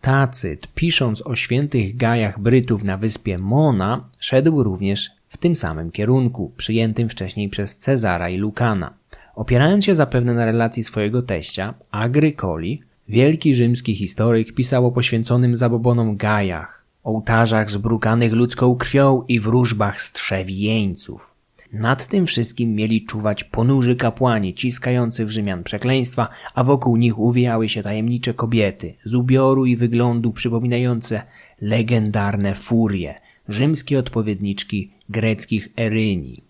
Tacyt, pisząc o świętych gajach Brytów na wyspie Mona, szedł również w tym samym kierunku, przyjętym wcześniej przez Cezara i Lukana. Opierając się zapewne na relacji swojego teścia, Agrykoli, wielki rzymski historyk pisał o poświęconym zabobonom gajach, ołtarzach zbrukanych ludzką krwią i wróżbach z trzewi jeńców. Nad tym wszystkim mieli czuwać ponurzy kapłani, ciskający w Rzymian przekleństwa, a wokół nich uwijały się tajemnicze kobiety, z ubioru i wyglądu przypominające legendarne furie, rzymskie odpowiedniczki greckich Eryni.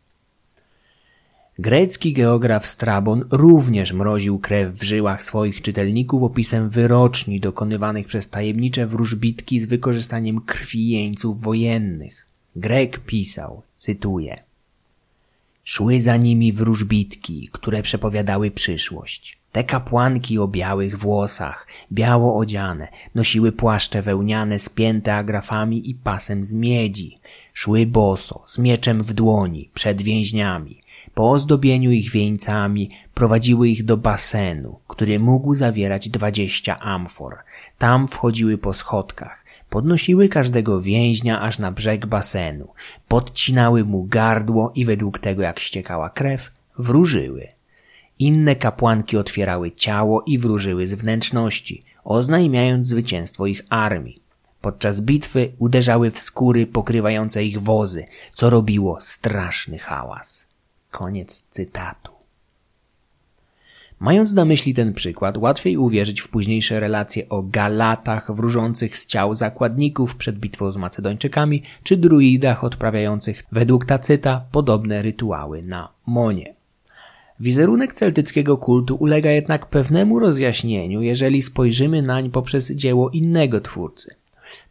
Grecki geograf Strabon również mroził krew w żyłach swoich czytelników opisem wyroczni dokonywanych przez tajemnicze wróżbitki z wykorzystaniem krwi jeńców wojennych. Grek pisał, cytuję: Szły za nimi wróżbitki, które przepowiadały przyszłość. Te kapłanki o białych włosach, biało odziane, nosiły płaszcze wełniane spięte agrafami i pasem z miedzi. Szły boso, z mieczem w dłoni, przed więźniami. Po ozdobieniu ich wieńcami prowadziły ich do basenu, który mógł zawierać dwadzieścia amfor. Tam wchodziły po schodkach. Podnosiły każdego więźnia aż na brzeg basenu. Podcinały mu gardło i według tego, jak ściekała krew, wróżyły. Inne kapłanki otwierały ciało i wróżyły z wnętrzności, oznajmiając zwycięstwo ich armii. Podczas bitwy uderzały w skóry pokrywające ich wozy, co robiło straszny hałas. Koniec cytatu. Mając na myśli ten przykład, łatwiej uwierzyć w późniejsze relacje o galatach wróżących z ciał zakładników przed bitwą z Macedończykami czy druidach odprawiających według Tacyta podobne rytuały na Monie. Wizerunek celtyckiego kultu ulega jednak pewnemu rozjaśnieniu, jeżeli spojrzymy nań poprzez dzieło innego twórcy.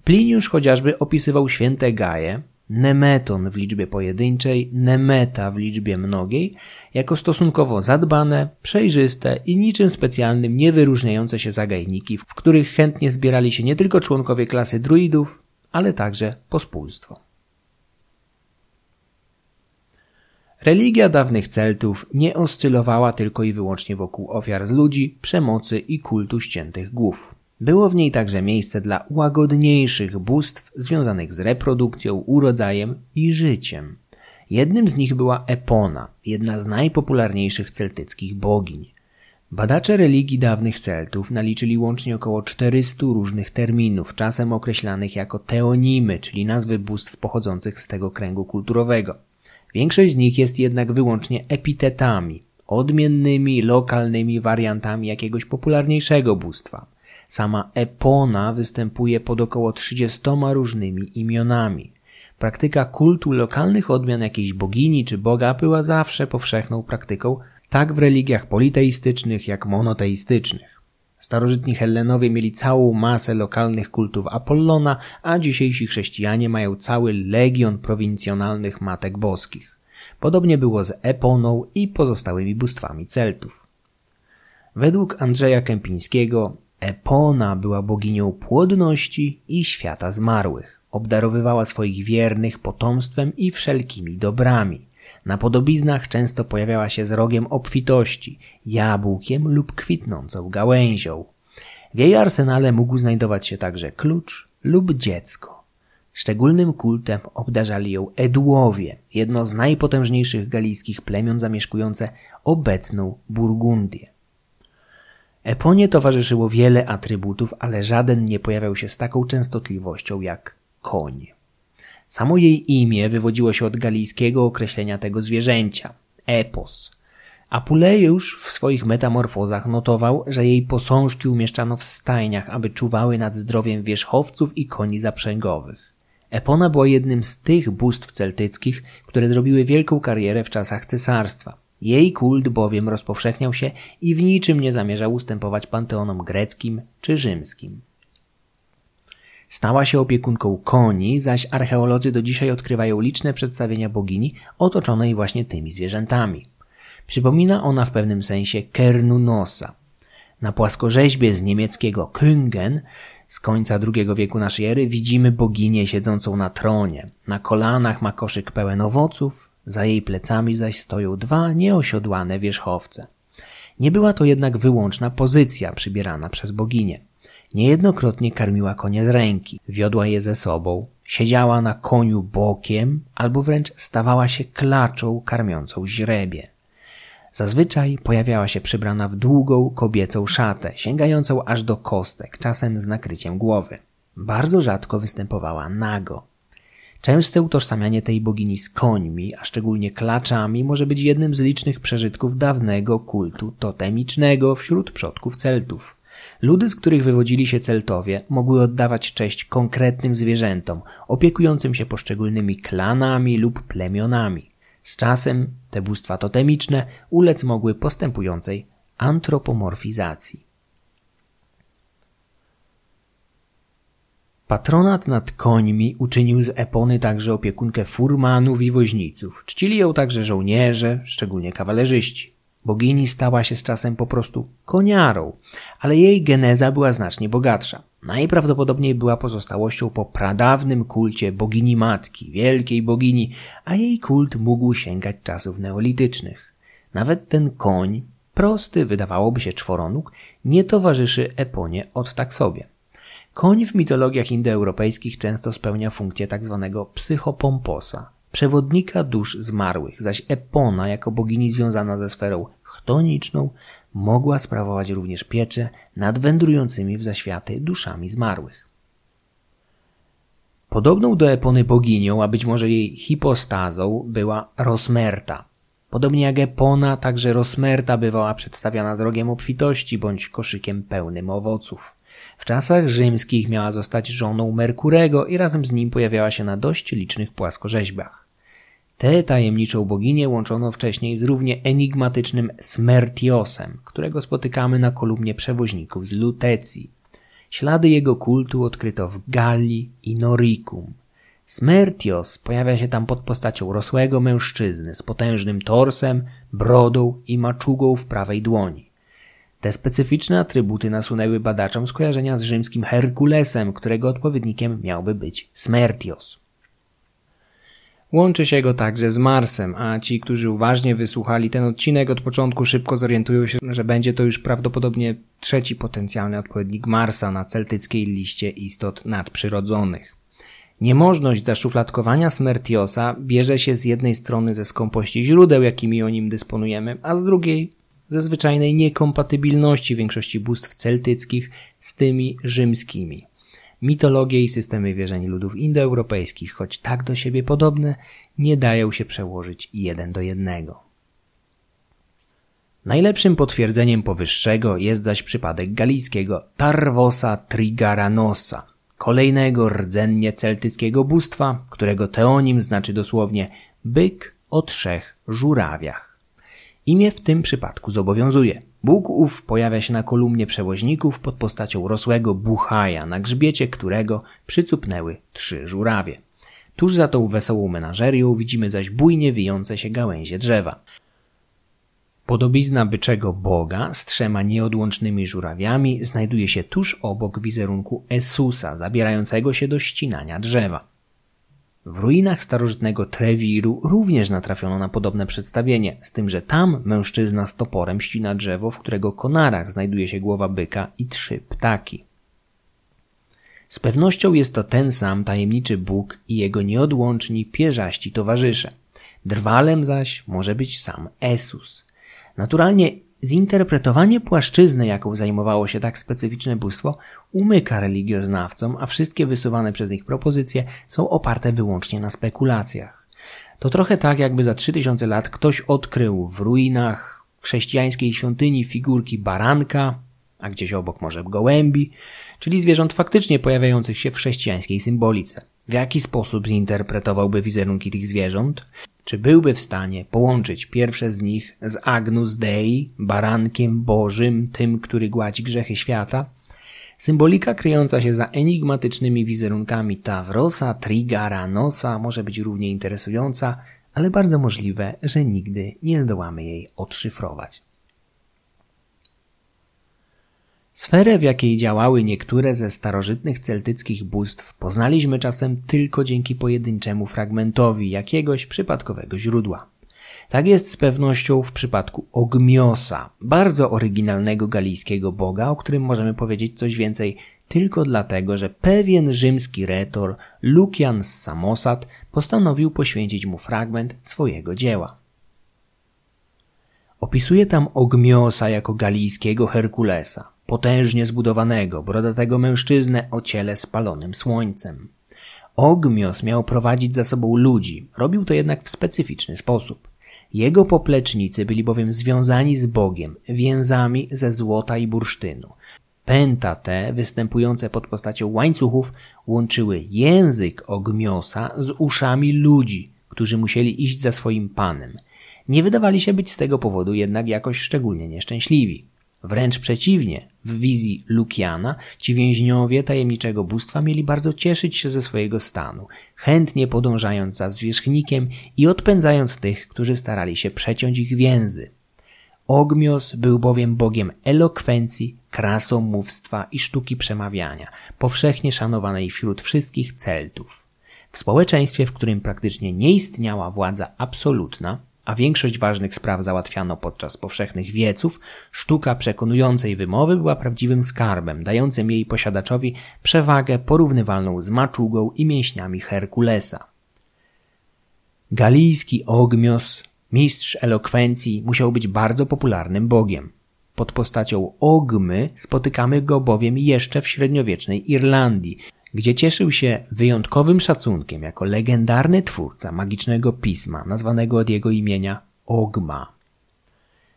Pliniusz chociażby opisywał święte Gaje, Nemeton w liczbie pojedynczej, Nemeta w liczbie mnogiej, jako stosunkowo zadbane, przejrzyste i niczym specjalnym nie wyróżniające się zagajniki, w których chętnie zbierali się nie tylko członkowie klasy druidów, ale także pospólstwo. Religia dawnych Celtów nie oscylowała tylko i wyłącznie wokół ofiar z ludzi, przemocy i kultu ściętych głów. Było w niej także miejsce dla łagodniejszych bóstw związanych z reprodukcją, urodzajem i życiem. Jednym z nich była Epona, jedna z najpopularniejszych celtyckich bogiń. Badacze religii dawnych Celtów naliczyli łącznie około czterystu różnych terminów, czasem określanych jako teonimy, czyli nazwy bóstw pochodzących z tego kręgu kulturowego. Większość z nich jest jednak wyłącznie epitetami, odmiennymi, lokalnymi wariantami jakiegoś popularniejszego bóstwa. Sama Epona występuje pod około trzydziestoma różnymi imionami. Praktyka kultu lokalnych odmian jakiejś bogini czy boga była zawsze powszechną praktyką, tak w religiach politeistycznych jak monoteistycznych. Starożytni Hellenowie mieli całą masę lokalnych kultów Apollona, a dzisiejsi chrześcijanie mają cały legion prowincjonalnych matek boskich. Podobnie było z Eponą i pozostałymi bóstwami Celtów. Według Andrzeja Kempińskiego Epona była boginią płodności i świata zmarłych. Obdarowywała swoich wiernych potomstwem i wszelkimi dobrami. Na podobiznach często pojawiała się z rogiem obfitości, jabłkiem lub kwitnącą gałęzią. W jej arsenale mógł znajdować się także klucz lub dziecko. Szczególnym kultem obdarzali ją Edłowie, jedno z najpotężniejszych galijskich plemion zamieszkujące obecną Burgundię. Eponie towarzyszyło wiele atrybutów, ale żaden nie pojawiał się z taką częstotliwością jak koń. Samo jej imię wywodziło się od galijskiego określenia tego zwierzęcia – epos. Apulejusz w swoich metamorfozach notował, że jej posążki umieszczano w stajniach, aby czuwały nad zdrowiem wierzchowców i koni zaprzęgowych. Epona była jednym z tych bóstw celtyckich, które zrobiły wielką karierę w czasach cesarstwa. Jej kult bowiem rozpowszechniał się i w niczym nie zamierzał ustępować panteonom greckim czy rzymskim. Stała się opiekunką koni, zaś archeolodzy do dzisiaj odkrywają liczne przedstawienia bogini otoczonej właśnie tymi zwierzętami. Przypomina ona w pewnym sensie Kernunosa. Na płaskorzeźbie z niemieckiego Küngen z końca drugiego wieku naszej ery widzimy boginię siedzącą na tronie. Na kolanach ma koszyk pełen owoców, za jej plecami zaś stoją dwa nieosiodłane wierzchowce. Nie była to jednak wyłączna pozycja przybierana przez boginię. Niejednokrotnie karmiła konie z ręki, wiodła je ze sobą, siedziała na koniu bokiem albo wręcz stawała się klaczą karmiącą źrebie. Zazwyczaj pojawiała się przebrana w długą kobiecą szatę, sięgającą aż do kostek, czasem z nakryciem głowy. Bardzo rzadko występowała nago. Częste utożsamianie tej bogini z końmi, a szczególnie klaczami, może być jednym z licznych przeżytków dawnego kultu totemicznego wśród przodków Celtów. Ludy, z których wywodzili się Celtowie, mogły oddawać cześć konkretnym zwierzętom, opiekującym się poszczególnymi klanami lub plemionami. Z czasem te bóstwa totemiczne ulec mogły postępującej antropomorfizacji. Patronat nad końmi uczynił z Epony także opiekunkę furmanów i woźniców. Czcili ją także żołnierze, szczególnie kawalerzyści. Bogini stała się z czasem po prostu koniarą, ale jej geneza była znacznie bogatsza. Najprawdopodobniej była pozostałością po pradawnym kulcie bogini matki, wielkiej bogini, a jej kult mógł sięgać czasów neolitycznych. Nawet ten koń, prosty, wydawałoby się czworonóg, nie towarzyszy Eponie od tak sobie. Koń w mitologiach indoeuropejskich często spełnia funkcję tzw. psychopomposa, przewodnika dusz zmarłych, zaś Epona, jako bogini związana ze sferą chtoniczną, mogła sprawować również pieczę nad wędrującymi w zaświaty duszami zmarłych. Podobną do Epony boginią, a być może jej hipostazą, była Rosmerta. Podobnie jak Epona, także Rosmerta bywała przedstawiana z rogiem obfitości bądź koszykiem pełnym owoców. W czasach rzymskich miała zostać żoną Merkurego i razem z nim pojawiała się na dość licznych płaskorzeźbach. Tę tajemniczą boginię łączono wcześniej z równie enigmatycznym Smertiosem, którego spotykamy na kolumnie przewoźników z Lutecji. Ślady jego kultu odkryto w Galii i Noricum. Smertios pojawia się tam pod postacią rosłego mężczyzny z potężnym torsem, brodą i maczugą w prawej dłoni. Te specyficzne atrybuty nasunęły badaczom skojarzenia z rzymskim Herkulesem, którego odpowiednikiem miałby być Smertios. Łączy się go także z Marsem, a ci, którzy uważnie wysłuchali ten odcinek od początku, szybko zorientują się, że będzie to już prawdopodobnie trzeci potencjalny odpowiednik Marsa na celtyckiej liście istot nadprzyrodzonych. Niemożność zaszufladkowania Smertiosa bierze się z jednej strony ze skąpości źródeł, jakimi o nim dysponujemy, a z drugiej ze zwyczajnej niekompatybilności większości bóstw celtyckich z tymi rzymskimi. Mitologie i systemy wierzeń ludów indoeuropejskich, choć tak do siebie podobne, nie dają się przełożyć jeden do jednego. Najlepszym potwierdzeniem powyższego jest zaś przypadek galickiego Tarvosa Trigaranosa, kolejnego rdzennie celtyckiego bóstwa, którego teonim znaczy dosłownie byk o trzech żurawiach. Imię w tym przypadku zobowiązuje. Bóg ów pojawia się na kolumnie przewoźników pod postacią rosłego buchaja, na grzbiecie którego przycupnęły trzy żurawie. Tuż za tą wesołą menażerią widzimy zaś bujnie wijące się gałęzie drzewa. Podobizna byczego boga z trzema nieodłącznymi żurawiami znajduje się tuż obok wizerunku Esusa, zabierającego się do ścinania drzewa. W ruinach starożytnego Trewiru również natrafiono na podobne przedstawienie, z tym, że tam mężczyzna z toporem ścina drzewo, w którego konarach znajduje się głowa byka i trzy ptaki. Z pewnością jest to ten sam tajemniczy Bóg i jego nieodłączni, pierzaści towarzysze. Drwalem zaś może być sam Esus. Naturalnie zinterpretowanie płaszczyzny, jaką zajmowało się tak specyficzne bóstwo, umyka religioznawcom, a wszystkie wysuwane przez nich propozycje są oparte wyłącznie na spekulacjach. To trochę tak, jakby za trzy tysiące lat ktoś odkrył w ruinach chrześcijańskiej świątyni figurki baranka, a gdzieś obok może gołębi, czyli zwierząt faktycznie pojawiających się w chrześcijańskiej symbolice. W jaki sposób zinterpretowałby wizerunki tych zwierząt? Czy byłby w stanie połączyć pierwsze z nich z Agnus Dei, barankiem bożym, tym, który gładzi grzechy świata? Symbolika kryjąca się za enigmatycznymi wizerunkami Tarvosa Trigaranosa może być równie interesująca, ale bardzo możliwe, że nigdy nie zdołamy jej odszyfrować. Sferę, w jakiej działały niektóre ze starożytnych celtyckich bóstw, poznaliśmy czasem tylko dzięki pojedynczemu fragmentowi jakiegoś przypadkowego źródła. Tak jest z pewnością w przypadku Ogmiosa, bardzo oryginalnego galijskiego boga, o którym możemy powiedzieć coś więcej tylko dlatego, że pewien rzymski retor Lukian z Samosat postanowił poświęcić mu fragment swojego dzieła. Opisuje tam Ogmiosa jako galijskiego Herkulesa, potężnie zbudowanego, brodatego mężczyznę o ciele spalonym słońcem. Ogmios miał prowadzić za sobą ludzi, robił to jednak w specyficzny sposób. Jego poplecznicy byli bowiem związani z Bogiem więzami ze złota i bursztynu. Pęta te, występujące pod postacią łańcuchów, łączyły język Ogmiosa z uszami ludzi, którzy musieli iść za swoim panem. Nie wydawali się być z tego powodu jednak jakoś szczególnie nieszczęśliwi. Wręcz przeciwnie, w wizji Lukiana ci więźniowie tajemniczego bóstwa mieli bardzo cieszyć się ze swojego stanu, chętnie podążając za zwierzchnikiem i odpędzając tych, którzy starali się przeciąć ich więzy. Ogmios był bowiem bogiem elokwencji, krasomówstwa i sztuki przemawiania, powszechnie szanowanej wśród wszystkich Celtów. W społeczeństwie, w którym praktycznie nie istniała władza absolutna, a większość ważnych spraw załatwiano podczas powszechnych wieców, sztuka przekonującej wymowy była prawdziwym skarbem, dającym jej posiadaczowi przewagę porównywalną z maczugą i mięśniami Herkulesa. Galijski Ogmios, mistrz elokwencji, musiał być bardzo popularnym bogiem. Pod postacią Ogmy spotykamy go bowiem jeszcze w średniowiecznej Irlandii, gdzie cieszył się wyjątkowym szacunkiem jako legendarny twórca magicznego pisma, nazwanego od jego imienia Ogma.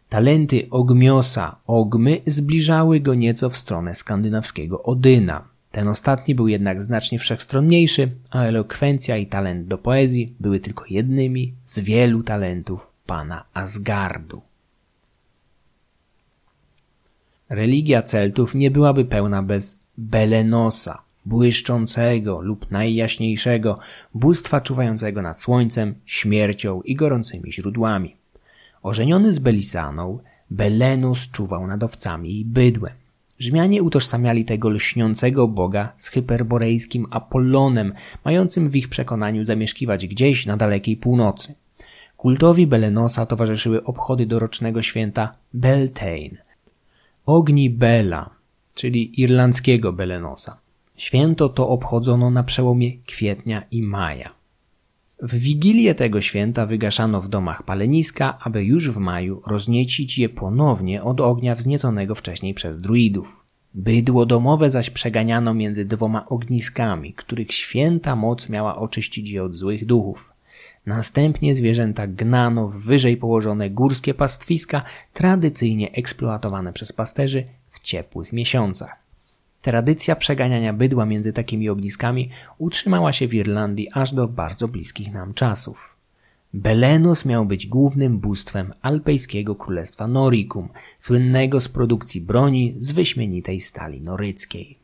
Talenty Ogmiosa Ogmy zbliżały go nieco w stronę skandynawskiego Odyna. Ten ostatni był jednak znacznie wszechstronniejszy, a elokwencja i talent do poezji były tylko jednymi z wielu talentów pana Asgardu. Religia Celtów nie byłaby pełna bez Belenosa, błyszczącego lub najjaśniejszego, bóstwa czuwającego nad słońcem, śmiercią i gorącymi źródłami. Ożeniony z Belisaną, Belenus czuwał nad owcami i bydłem. Rzymianie utożsamiali tego lśniącego boga z hyperborejskim Apollonem, mającym w ich przekonaniu zamieszkiwać gdzieś na dalekiej północy. Kultowi Belenosa towarzyszyły obchody dorocznego święta Beltane, ogni Bela, czyli irlandzkiego Belenosa. Święto to obchodzono na przełomie kwietnia i maja. W wigilię tego święta wygaszano w domach paleniska, aby już w maju rozniecić je ponownie od ognia wznieconego wcześniej przez druidów. Bydło domowe zaś przeganiano między dwoma ogniskami, których święta moc miała oczyścić je od złych duchów. Następnie zwierzęta gnano w wyżej położone górskie pastwiska, tradycyjnie eksploatowane przez pasterzy w ciepłych miesiącach. Tradycja przeganiania bydła między takimi ogniskami utrzymała się w Irlandii aż do bardzo bliskich nam czasów. Belenus miał być głównym bóstwem alpejskiego królestwa Noricum, słynnego z produkcji broni z wyśmienitej stali noryckiej.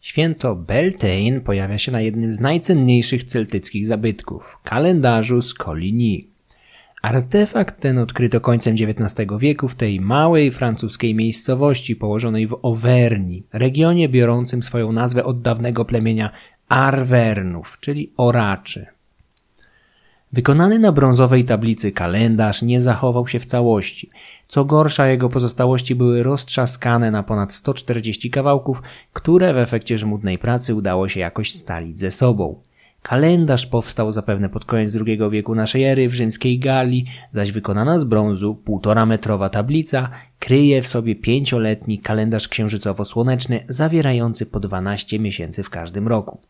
Święto Beltane pojawia się na jednym z najcenniejszych celtyckich zabytków – kalendarzu z Coligny. Artefakt ten odkryto końcem dziewiętnastego wieku w tej małej francuskiej miejscowości położonej w Auverni, regionie biorącym swoją nazwę od dawnego plemienia Arwernów, czyli Oraczy. Wykonany na brązowej tablicy kalendarz nie zachował się w całości. Co gorsza, jego pozostałości były roztrzaskane na ponad sto czterdzieści kawałków, które w efekcie żmudnej pracy udało się jakoś scalić ze sobą. Kalendarz powstał zapewne pod koniec drugiego wieku naszej ery w rzymskiej Galii, zaś wykonana z brązu półtorametrowa tablica kryje w sobie pięcioletni kalendarz księżycowo-słoneczny zawierający po dwanaście miesięcy w każdym roku.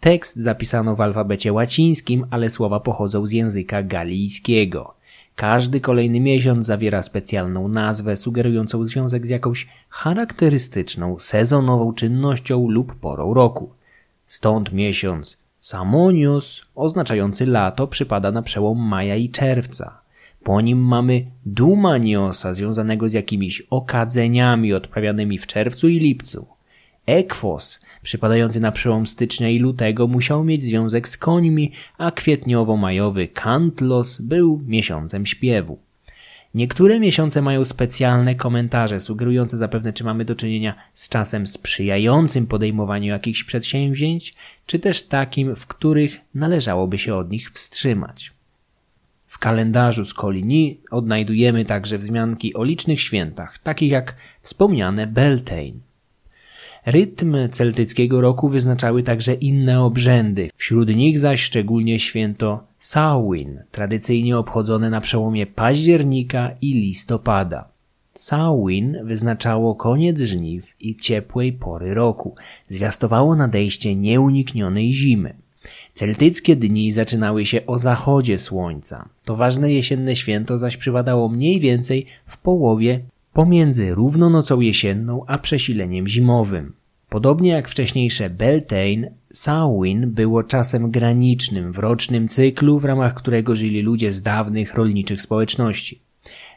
Tekst zapisano w alfabecie łacińskim, ale słowa pochodzą z języka galijskiego. Każdy kolejny miesiąc zawiera specjalną nazwę sugerującą związek z jakąś charakterystyczną, sezonową czynnością lub porą roku. Stąd miesiąc Samonius, oznaczający lato, przypada na przełom maja i czerwca. Po nim mamy Dumaniosa, związanego z jakimiś okadzeniami odprawianymi w czerwcu i lipcu. Equos, przypadający na przełom stycznia i lutego, musiał mieć związek z końmi, a kwietniowo-majowy Cantlos był miesiącem śpiewu. Niektóre miesiące mają specjalne komentarze sugerujące zapewne, czy mamy do czynienia z czasem sprzyjającym podejmowaniu jakichś przedsięwzięć, czy też takim, w których należałoby się od nich wstrzymać. W kalendarzu z Coligny odnajdujemy także wzmianki o licznych świętach, takich jak wspomniane Beltane. Rytm celtyckiego roku wyznaczały także inne obrzędy, wśród nich zaś szczególnie święto Samhain, tradycyjnie obchodzone na przełomie października i listopada. Samhain wyznaczało koniec żniw i ciepłej pory roku, zwiastowało nadejście nieuniknionej zimy. Celtyckie dni zaczynały się o zachodzie słońca, to ważne jesienne święto zaś przypadało mniej więcej w połowie pomiędzy równonocą jesienną a przesileniem zimowym. Podobnie jak wcześniejsze Beltane, Samhain było czasem granicznym w rocznym cyklu, w ramach którego żyli ludzie z dawnych rolniczych społeczności.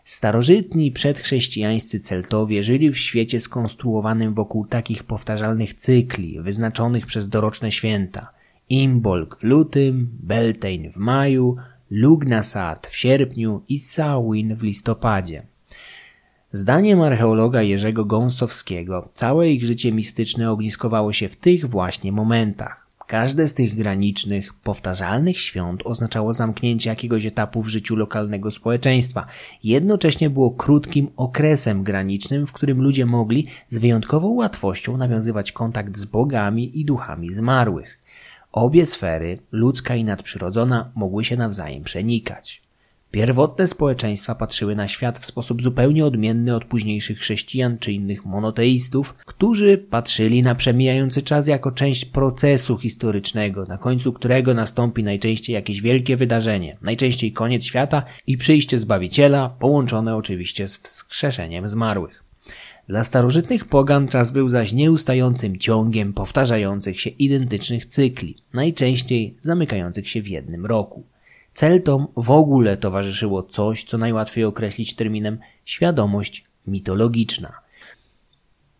Starożytni, przedchrześcijańscy Celtowie żyli w świecie skonstruowanym wokół takich powtarzalnych cykli, wyznaczonych przez doroczne święta. Imbolc w lutym, Beltane w maju, Lugnasad w sierpniu i Samhain w listopadzie. Zdaniem archeologa Jerzego Gąsowskiego całe ich życie mistyczne ogniskowało się w tych właśnie momentach. Każde z tych granicznych, powtarzalnych świąt oznaczało zamknięcie jakiegoś etapu w życiu lokalnego społeczeństwa. Jednocześnie było krótkim okresem granicznym, w którym ludzie mogli z wyjątkową łatwością nawiązywać kontakt z bogami i duchami zmarłych. Obie sfery, ludzka i nadprzyrodzona, mogły się nawzajem przenikać. Pierwotne społeczeństwa patrzyły na świat w sposób zupełnie odmienny od późniejszych chrześcijan czy innych monoteistów, którzy patrzyli na przemijający czas jako część procesu historycznego, na końcu którego nastąpi najczęściej jakieś wielkie wydarzenie, najczęściej koniec świata i przyjście Zbawiciela, połączone oczywiście z wskrzeszeniem zmarłych. Dla starożytnych pogan czas był zaś nieustającym ciągiem powtarzających się identycznych cykli, najczęściej zamykających się w jednym roku. Celtom w ogóle towarzyszyło coś, co najłatwiej określić terminem świadomość mitologiczna.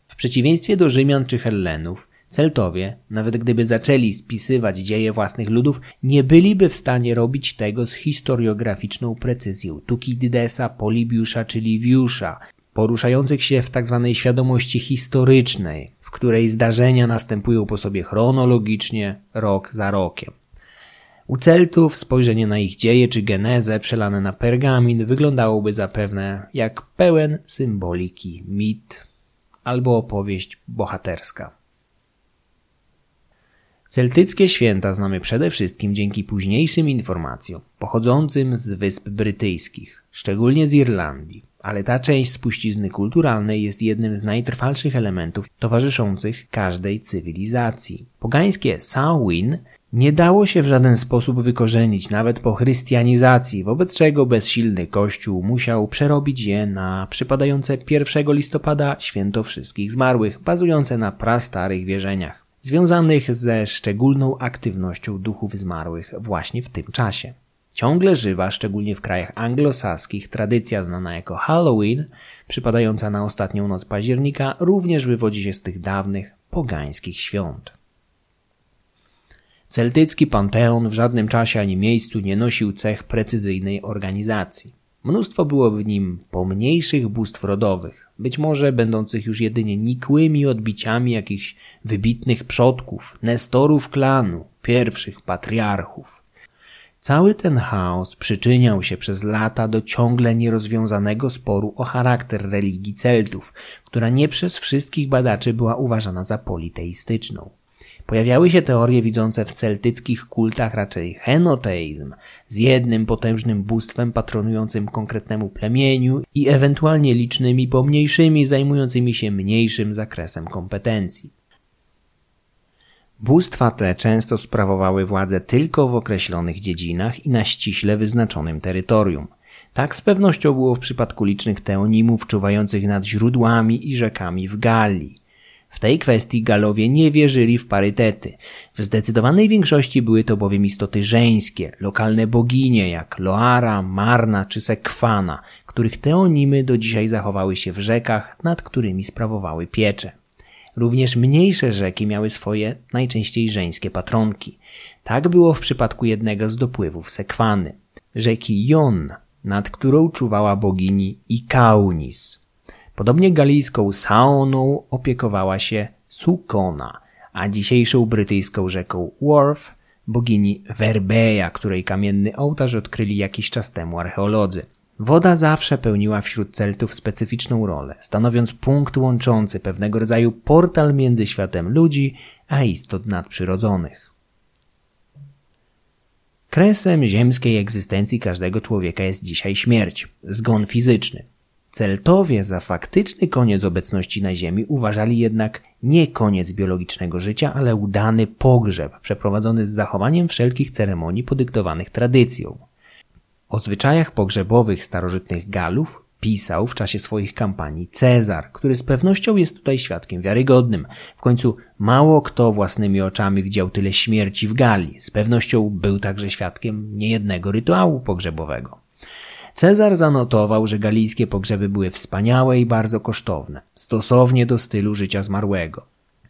W przeciwieństwie do Rzymian czy Hellenów, Celtowie, nawet gdyby zaczęli spisywać dzieje własnych ludów, nie byliby w stanie robić tego z historiograficzną precyzją Tukididesa, Polibiusza czy Liviusza, poruszających się w tzw. świadomości historycznej, w której zdarzenia następują po sobie chronologicznie, rok za rokiem. U Celtów spojrzenie na ich dzieje czy genezę przelane na pergamin wyglądałoby zapewne jak pełen symboliki mit albo opowieść bohaterska. Celtyckie święta znamy przede wszystkim dzięki późniejszym informacjom pochodzącym z Wysp Brytyjskich, szczególnie z Irlandii, ale ta część spuścizny kulturalnej jest jednym z najtrwalszych elementów towarzyszących każdej cywilizacji. Pogańskie Samhain nie dało się w żaden sposób wykorzenić nawet po chrystianizacji, wobec czego bezsilny Kościół musiał przerobić je na przypadające pierwszego listopada Święto Wszystkich Zmarłych, bazujące na prastarych wierzeniach, związanych ze szczególną aktywnością duchów zmarłych właśnie w tym czasie. Ciągle żywa, szczególnie w krajach anglosaskich, tradycja znana jako Halloween, przypadająca na ostatnią noc października, również wywodzi się z tych dawnych pogańskich świąt. Celtycki panteon w żadnym czasie ani miejscu nie nosił cech precyzyjnej organizacji. Mnóstwo było w nim pomniejszych bóstw rodowych, być może będących już jedynie nikłymi odbiciami jakichś wybitnych przodków, nestorów klanu, pierwszych patriarchów. Cały ten chaos przyczyniał się przez lata do ciągle nierozwiązanego sporu o charakter religii Celtów, która nie przez wszystkich badaczy była uważana za politeistyczną. Pojawiały się teorie widzące w celtyckich kultach raczej henoteizm, z jednym potężnym bóstwem patronującym konkretnemu plemieniu i ewentualnie licznymi pomniejszymi zajmującymi się mniejszym zakresem kompetencji. Bóstwa te często sprawowały władzę tylko w określonych dziedzinach i na ściśle wyznaczonym terytorium. Tak z pewnością było w przypadku licznych teonimów czuwających nad źródłami i rzekami w Galii. W tej kwestii Galowie nie wierzyli w parytety. W zdecydowanej większości były to bowiem istoty żeńskie, lokalne boginie jak Loara, Marna czy Sekwana, których teonimy do dzisiaj zachowały się w rzekach, nad którymi sprawowały pieczę. Również mniejsze rzeki miały swoje, najczęściej żeńskie patronki. Tak było w przypadku jednego z dopływów Sekwany, rzeki Jon, nad którą czuwała bogini Ikaunis. Podobnie galijską Saoną opiekowała się Sukona, a dzisiejszą brytyjską rzeką Wharfe bogini Werbeja, której kamienny ołtarz odkryli jakiś czas temu archeolodzy. Woda zawsze pełniła wśród Celtów specyficzną rolę, stanowiąc punkt łączący pewnego rodzaju portal między światem ludzi a istot nadprzyrodzonych. Kresem ziemskiej egzystencji każdego człowieka jest dzisiaj śmierć, zgon fizyczny. Celtowie za faktyczny koniec obecności na Ziemi uważali jednak nie koniec biologicznego życia, ale udany pogrzeb przeprowadzony z zachowaniem wszelkich ceremonii podyktowanych tradycją. O zwyczajach pogrzebowych starożytnych Galów pisał w czasie swoich kampanii Cezar, który z pewnością jest tutaj świadkiem wiarygodnym. W końcu mało kto własnymi oczami widział tyle śmierci w Galii. Z pewnością był także świadkiem niejednego rytuału pogrzebowego. Cezar zanotował, że galijskie pogrzeby były wspaniałe i bardzo kosztowne, stosownie do stylu życia zmarłego.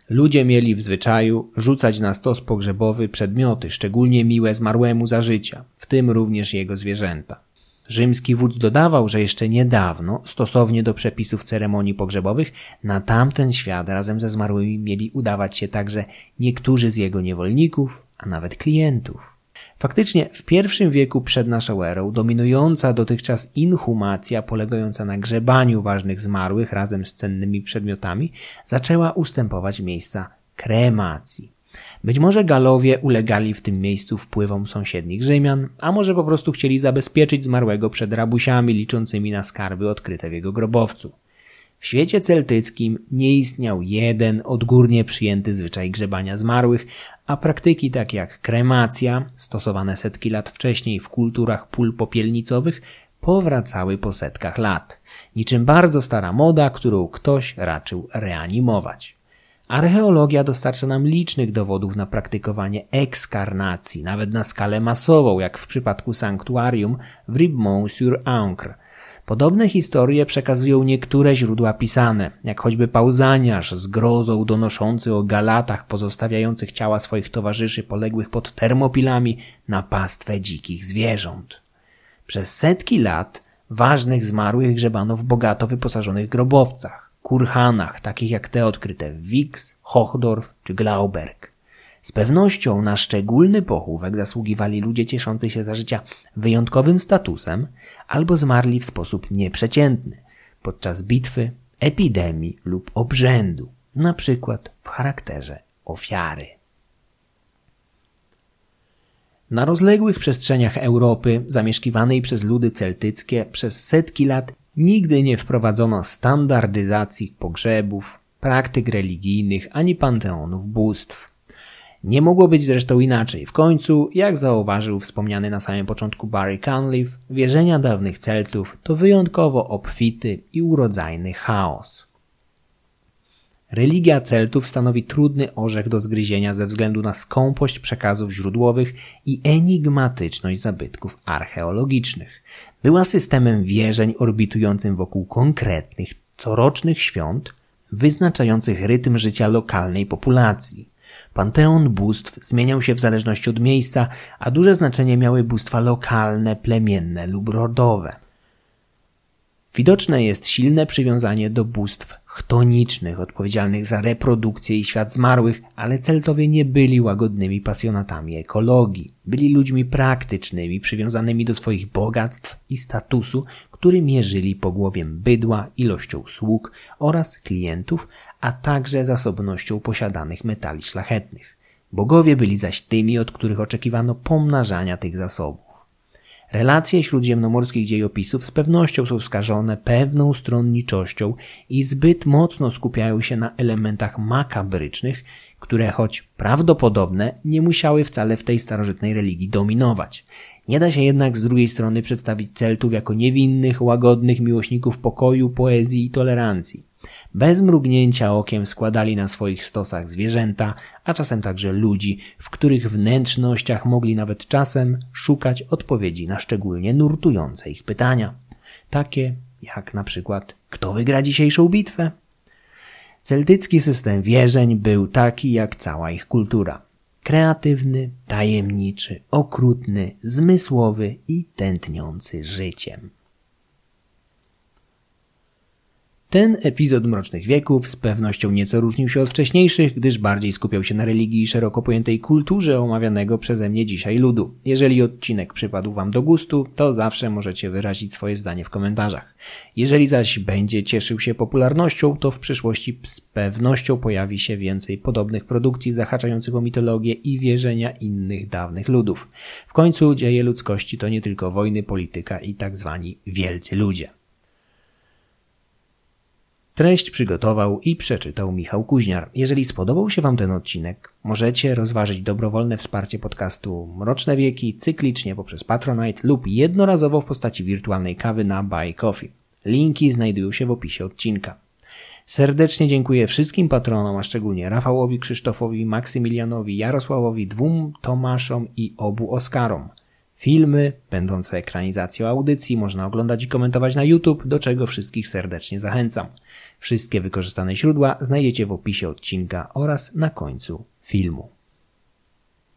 Ludzie mieli w zwyczaju rzucać na stos pogrzebowy przedmioty, szczególnie miłe zmarłemu za życia, w tym również jego zwierzęta. Rzymski wódz dodawał, że jeszcze niedawno, stosownie do przepisów ceremonii pogrzebowych, na tamten świat razem ze zmarłymi mieli udawać się także niektórzy z jego niewolników, a nawet klientów. Faktycznie w pierwszym wieku przed naszą erą dominująca dotychczas inhumacja polegająca na grzebaniu ważnych zmarłych razem z cennymi przedmiotami zaczęła ustępować miejsca kremacji. Być może Galowie ulegali w tym miejscu wpływom sąsiednich Rzymian, a może po prostu chcieli zabezpieczyć zmarłego przed rabusiami liczącymi na skarby odkryte w jego grobowcu. W świecie celtyckim nie istniał jeden odgórnie przyjęty zwyczaj grzebania zmarłych, a praktyki takie jak kremacja, stosowane setki lat wcześniej w kulturach pól popielnicowych, powracały po setkach lat, niczym bardzo stara moda, którą ktoś raczył reanimować. Archeologia dostarcza nam licznych dowodów na praktykowanie ekskarnacji, nawet na skalę masową, jak w przypadku sanktuarium w Ribemont-sur-Ancre. Podobne historie przekazują niektóre źródła pisane, jak choćby Pauzaniasz z grozą donoszący o Galatach pozostawiających ciała swoich towarzyszy poległych pod Termopilami na pastwę dzikich zwierząt. Przez setki lat ważnych zmarłych grzebano w bogato wyposażonych grobowcach, kurhanach, takich jak te odkryte w Wix, Hochdorf czy Glauberg. Z pewnością na szczególny pochówek zasługiwali ludzie cieszący się za życia wyjątkowym statusem albo zmarli w sposób nieprzeciętny podczas bitwy, epidemii lub obrzędu, na przykład w charakterze ofiary. Na rozległych przestrzeniach Europy, zamieszkiwanej przez ludy celtyckie, przez setki lat nigdy nie wprowadzono standardyzacji pogrzebów, praktyk religijnych ani panteonów bóstw. Nie mogło być zresztą inaczej. W końcu, jak zauważył wspomniany na samym początku Barry Cunliffe, wierzenia dawnych Celtów to wyjątkowo obfity i urodzajny chaos. Religia Celtów stanowi trudny orzech do zgryzienia ze względu na skąpość przekazów źródłowych i enigmatyczność zabytków archeologicznych. Była systemem wierzeń orbitującym wokół konkretnych, corocznych świąt, wyznaczających rytm życia lokalnej populacji. Panteon bóstw zmieniał się w zależności od miejsca, a duże znaczenie miały bóstwa lokalne, plemienne lub rodowe. Widoczne jest silne przywiązanie do bóstw chtonicznych, odpowiedzialnych za reprodukcję i świat zmarłych, ale Celtowie nie byli łagodnymi pasjonatami ekologii. Byli ludźmi praktycznymi, przywiązanymi do swoich bogactw i statusu, którym mierzyli pogłowiem bydła, ilością sług oraz klientów, a także zasobnością posiadanych metali szlachetnych. Bogowie byli zaś tymi, od których oczekiwano pomnażania tych zasobów. Relacje śródziemnomorskich dziejopisów z pewnością są skażone pewną stronniczością i zbyt mocno skupiają się na elementach makabrycznych, które choć prawdopodobne, nie musiały wcale w tej starożytnej religii dominować. Nie da się jednak z drugiej strony przedstawić Celtów jako niewinnych, łagodnych miłośników pokoju, poezji i tolerancji. Bez mrugnięcia okiem składali na swoich stosach zwierzęta, a czasem także ludzi, w których wnętrznościach mogli nawet czasem szukać odpowiedzi na szczególnie nurtujące ich pytania. Takie jak na przykład, kto wygra dzisiejszą bitwę? Celtycki system wierzeń był taki jak cała ich kultura. Kreatywny, tajemniczy, okrutny, zmysłowy i tętniący życiem. Ten epizod Mrocznych Wieków z pewnością nieco różnił się od wcześniejszych, gdyż bardziej skupiał się na religii i szeroko pojętej kulturze omawianego przeze mnie dzisiaj ludu. Jeżeli odcinek przypadł Wam do gustu, to zawsze możecie wyrazić swoje zdanie w komentarzach. Jeżeli zaś będzie cieszył się popularnością, to w przyszłości z pewnością pojawi się więcej podobnych produkcji zahaczających o mitologię i wierzenia innych dawnych ludów. W końcu dzieje ludzkości to nie tylko wojny, polityka i tak zwani wielcy ludzie. Treść przygotował i przeczytał Michał Kuźniar. Jeżeli spodobał się Wam ten odcinek, możecie rozważyć dobrowolne wsparcie podcastu Mroczne Wieki cyklicznie poprzez Patronite lub jednorazowo w postaci wirtualnej kawy na Buy Coffee. Linki znajdują się w opisie odcinka. Serdecznie dziękuję wszystkim patronom, a szczególnie Rafałowi, Krzysztofowi, Maksymilianowi, Jarosławowi, dwóm Tomaszom i obu Oskarom. Filmy będące ekranizacją audycji można oglądać i komentować na YouTube, do czego wszystkich serdecznie zachęcam. Wszystkie wykorzystane źródła znajdziecie w opisie odcinka oraz na końcu filmu.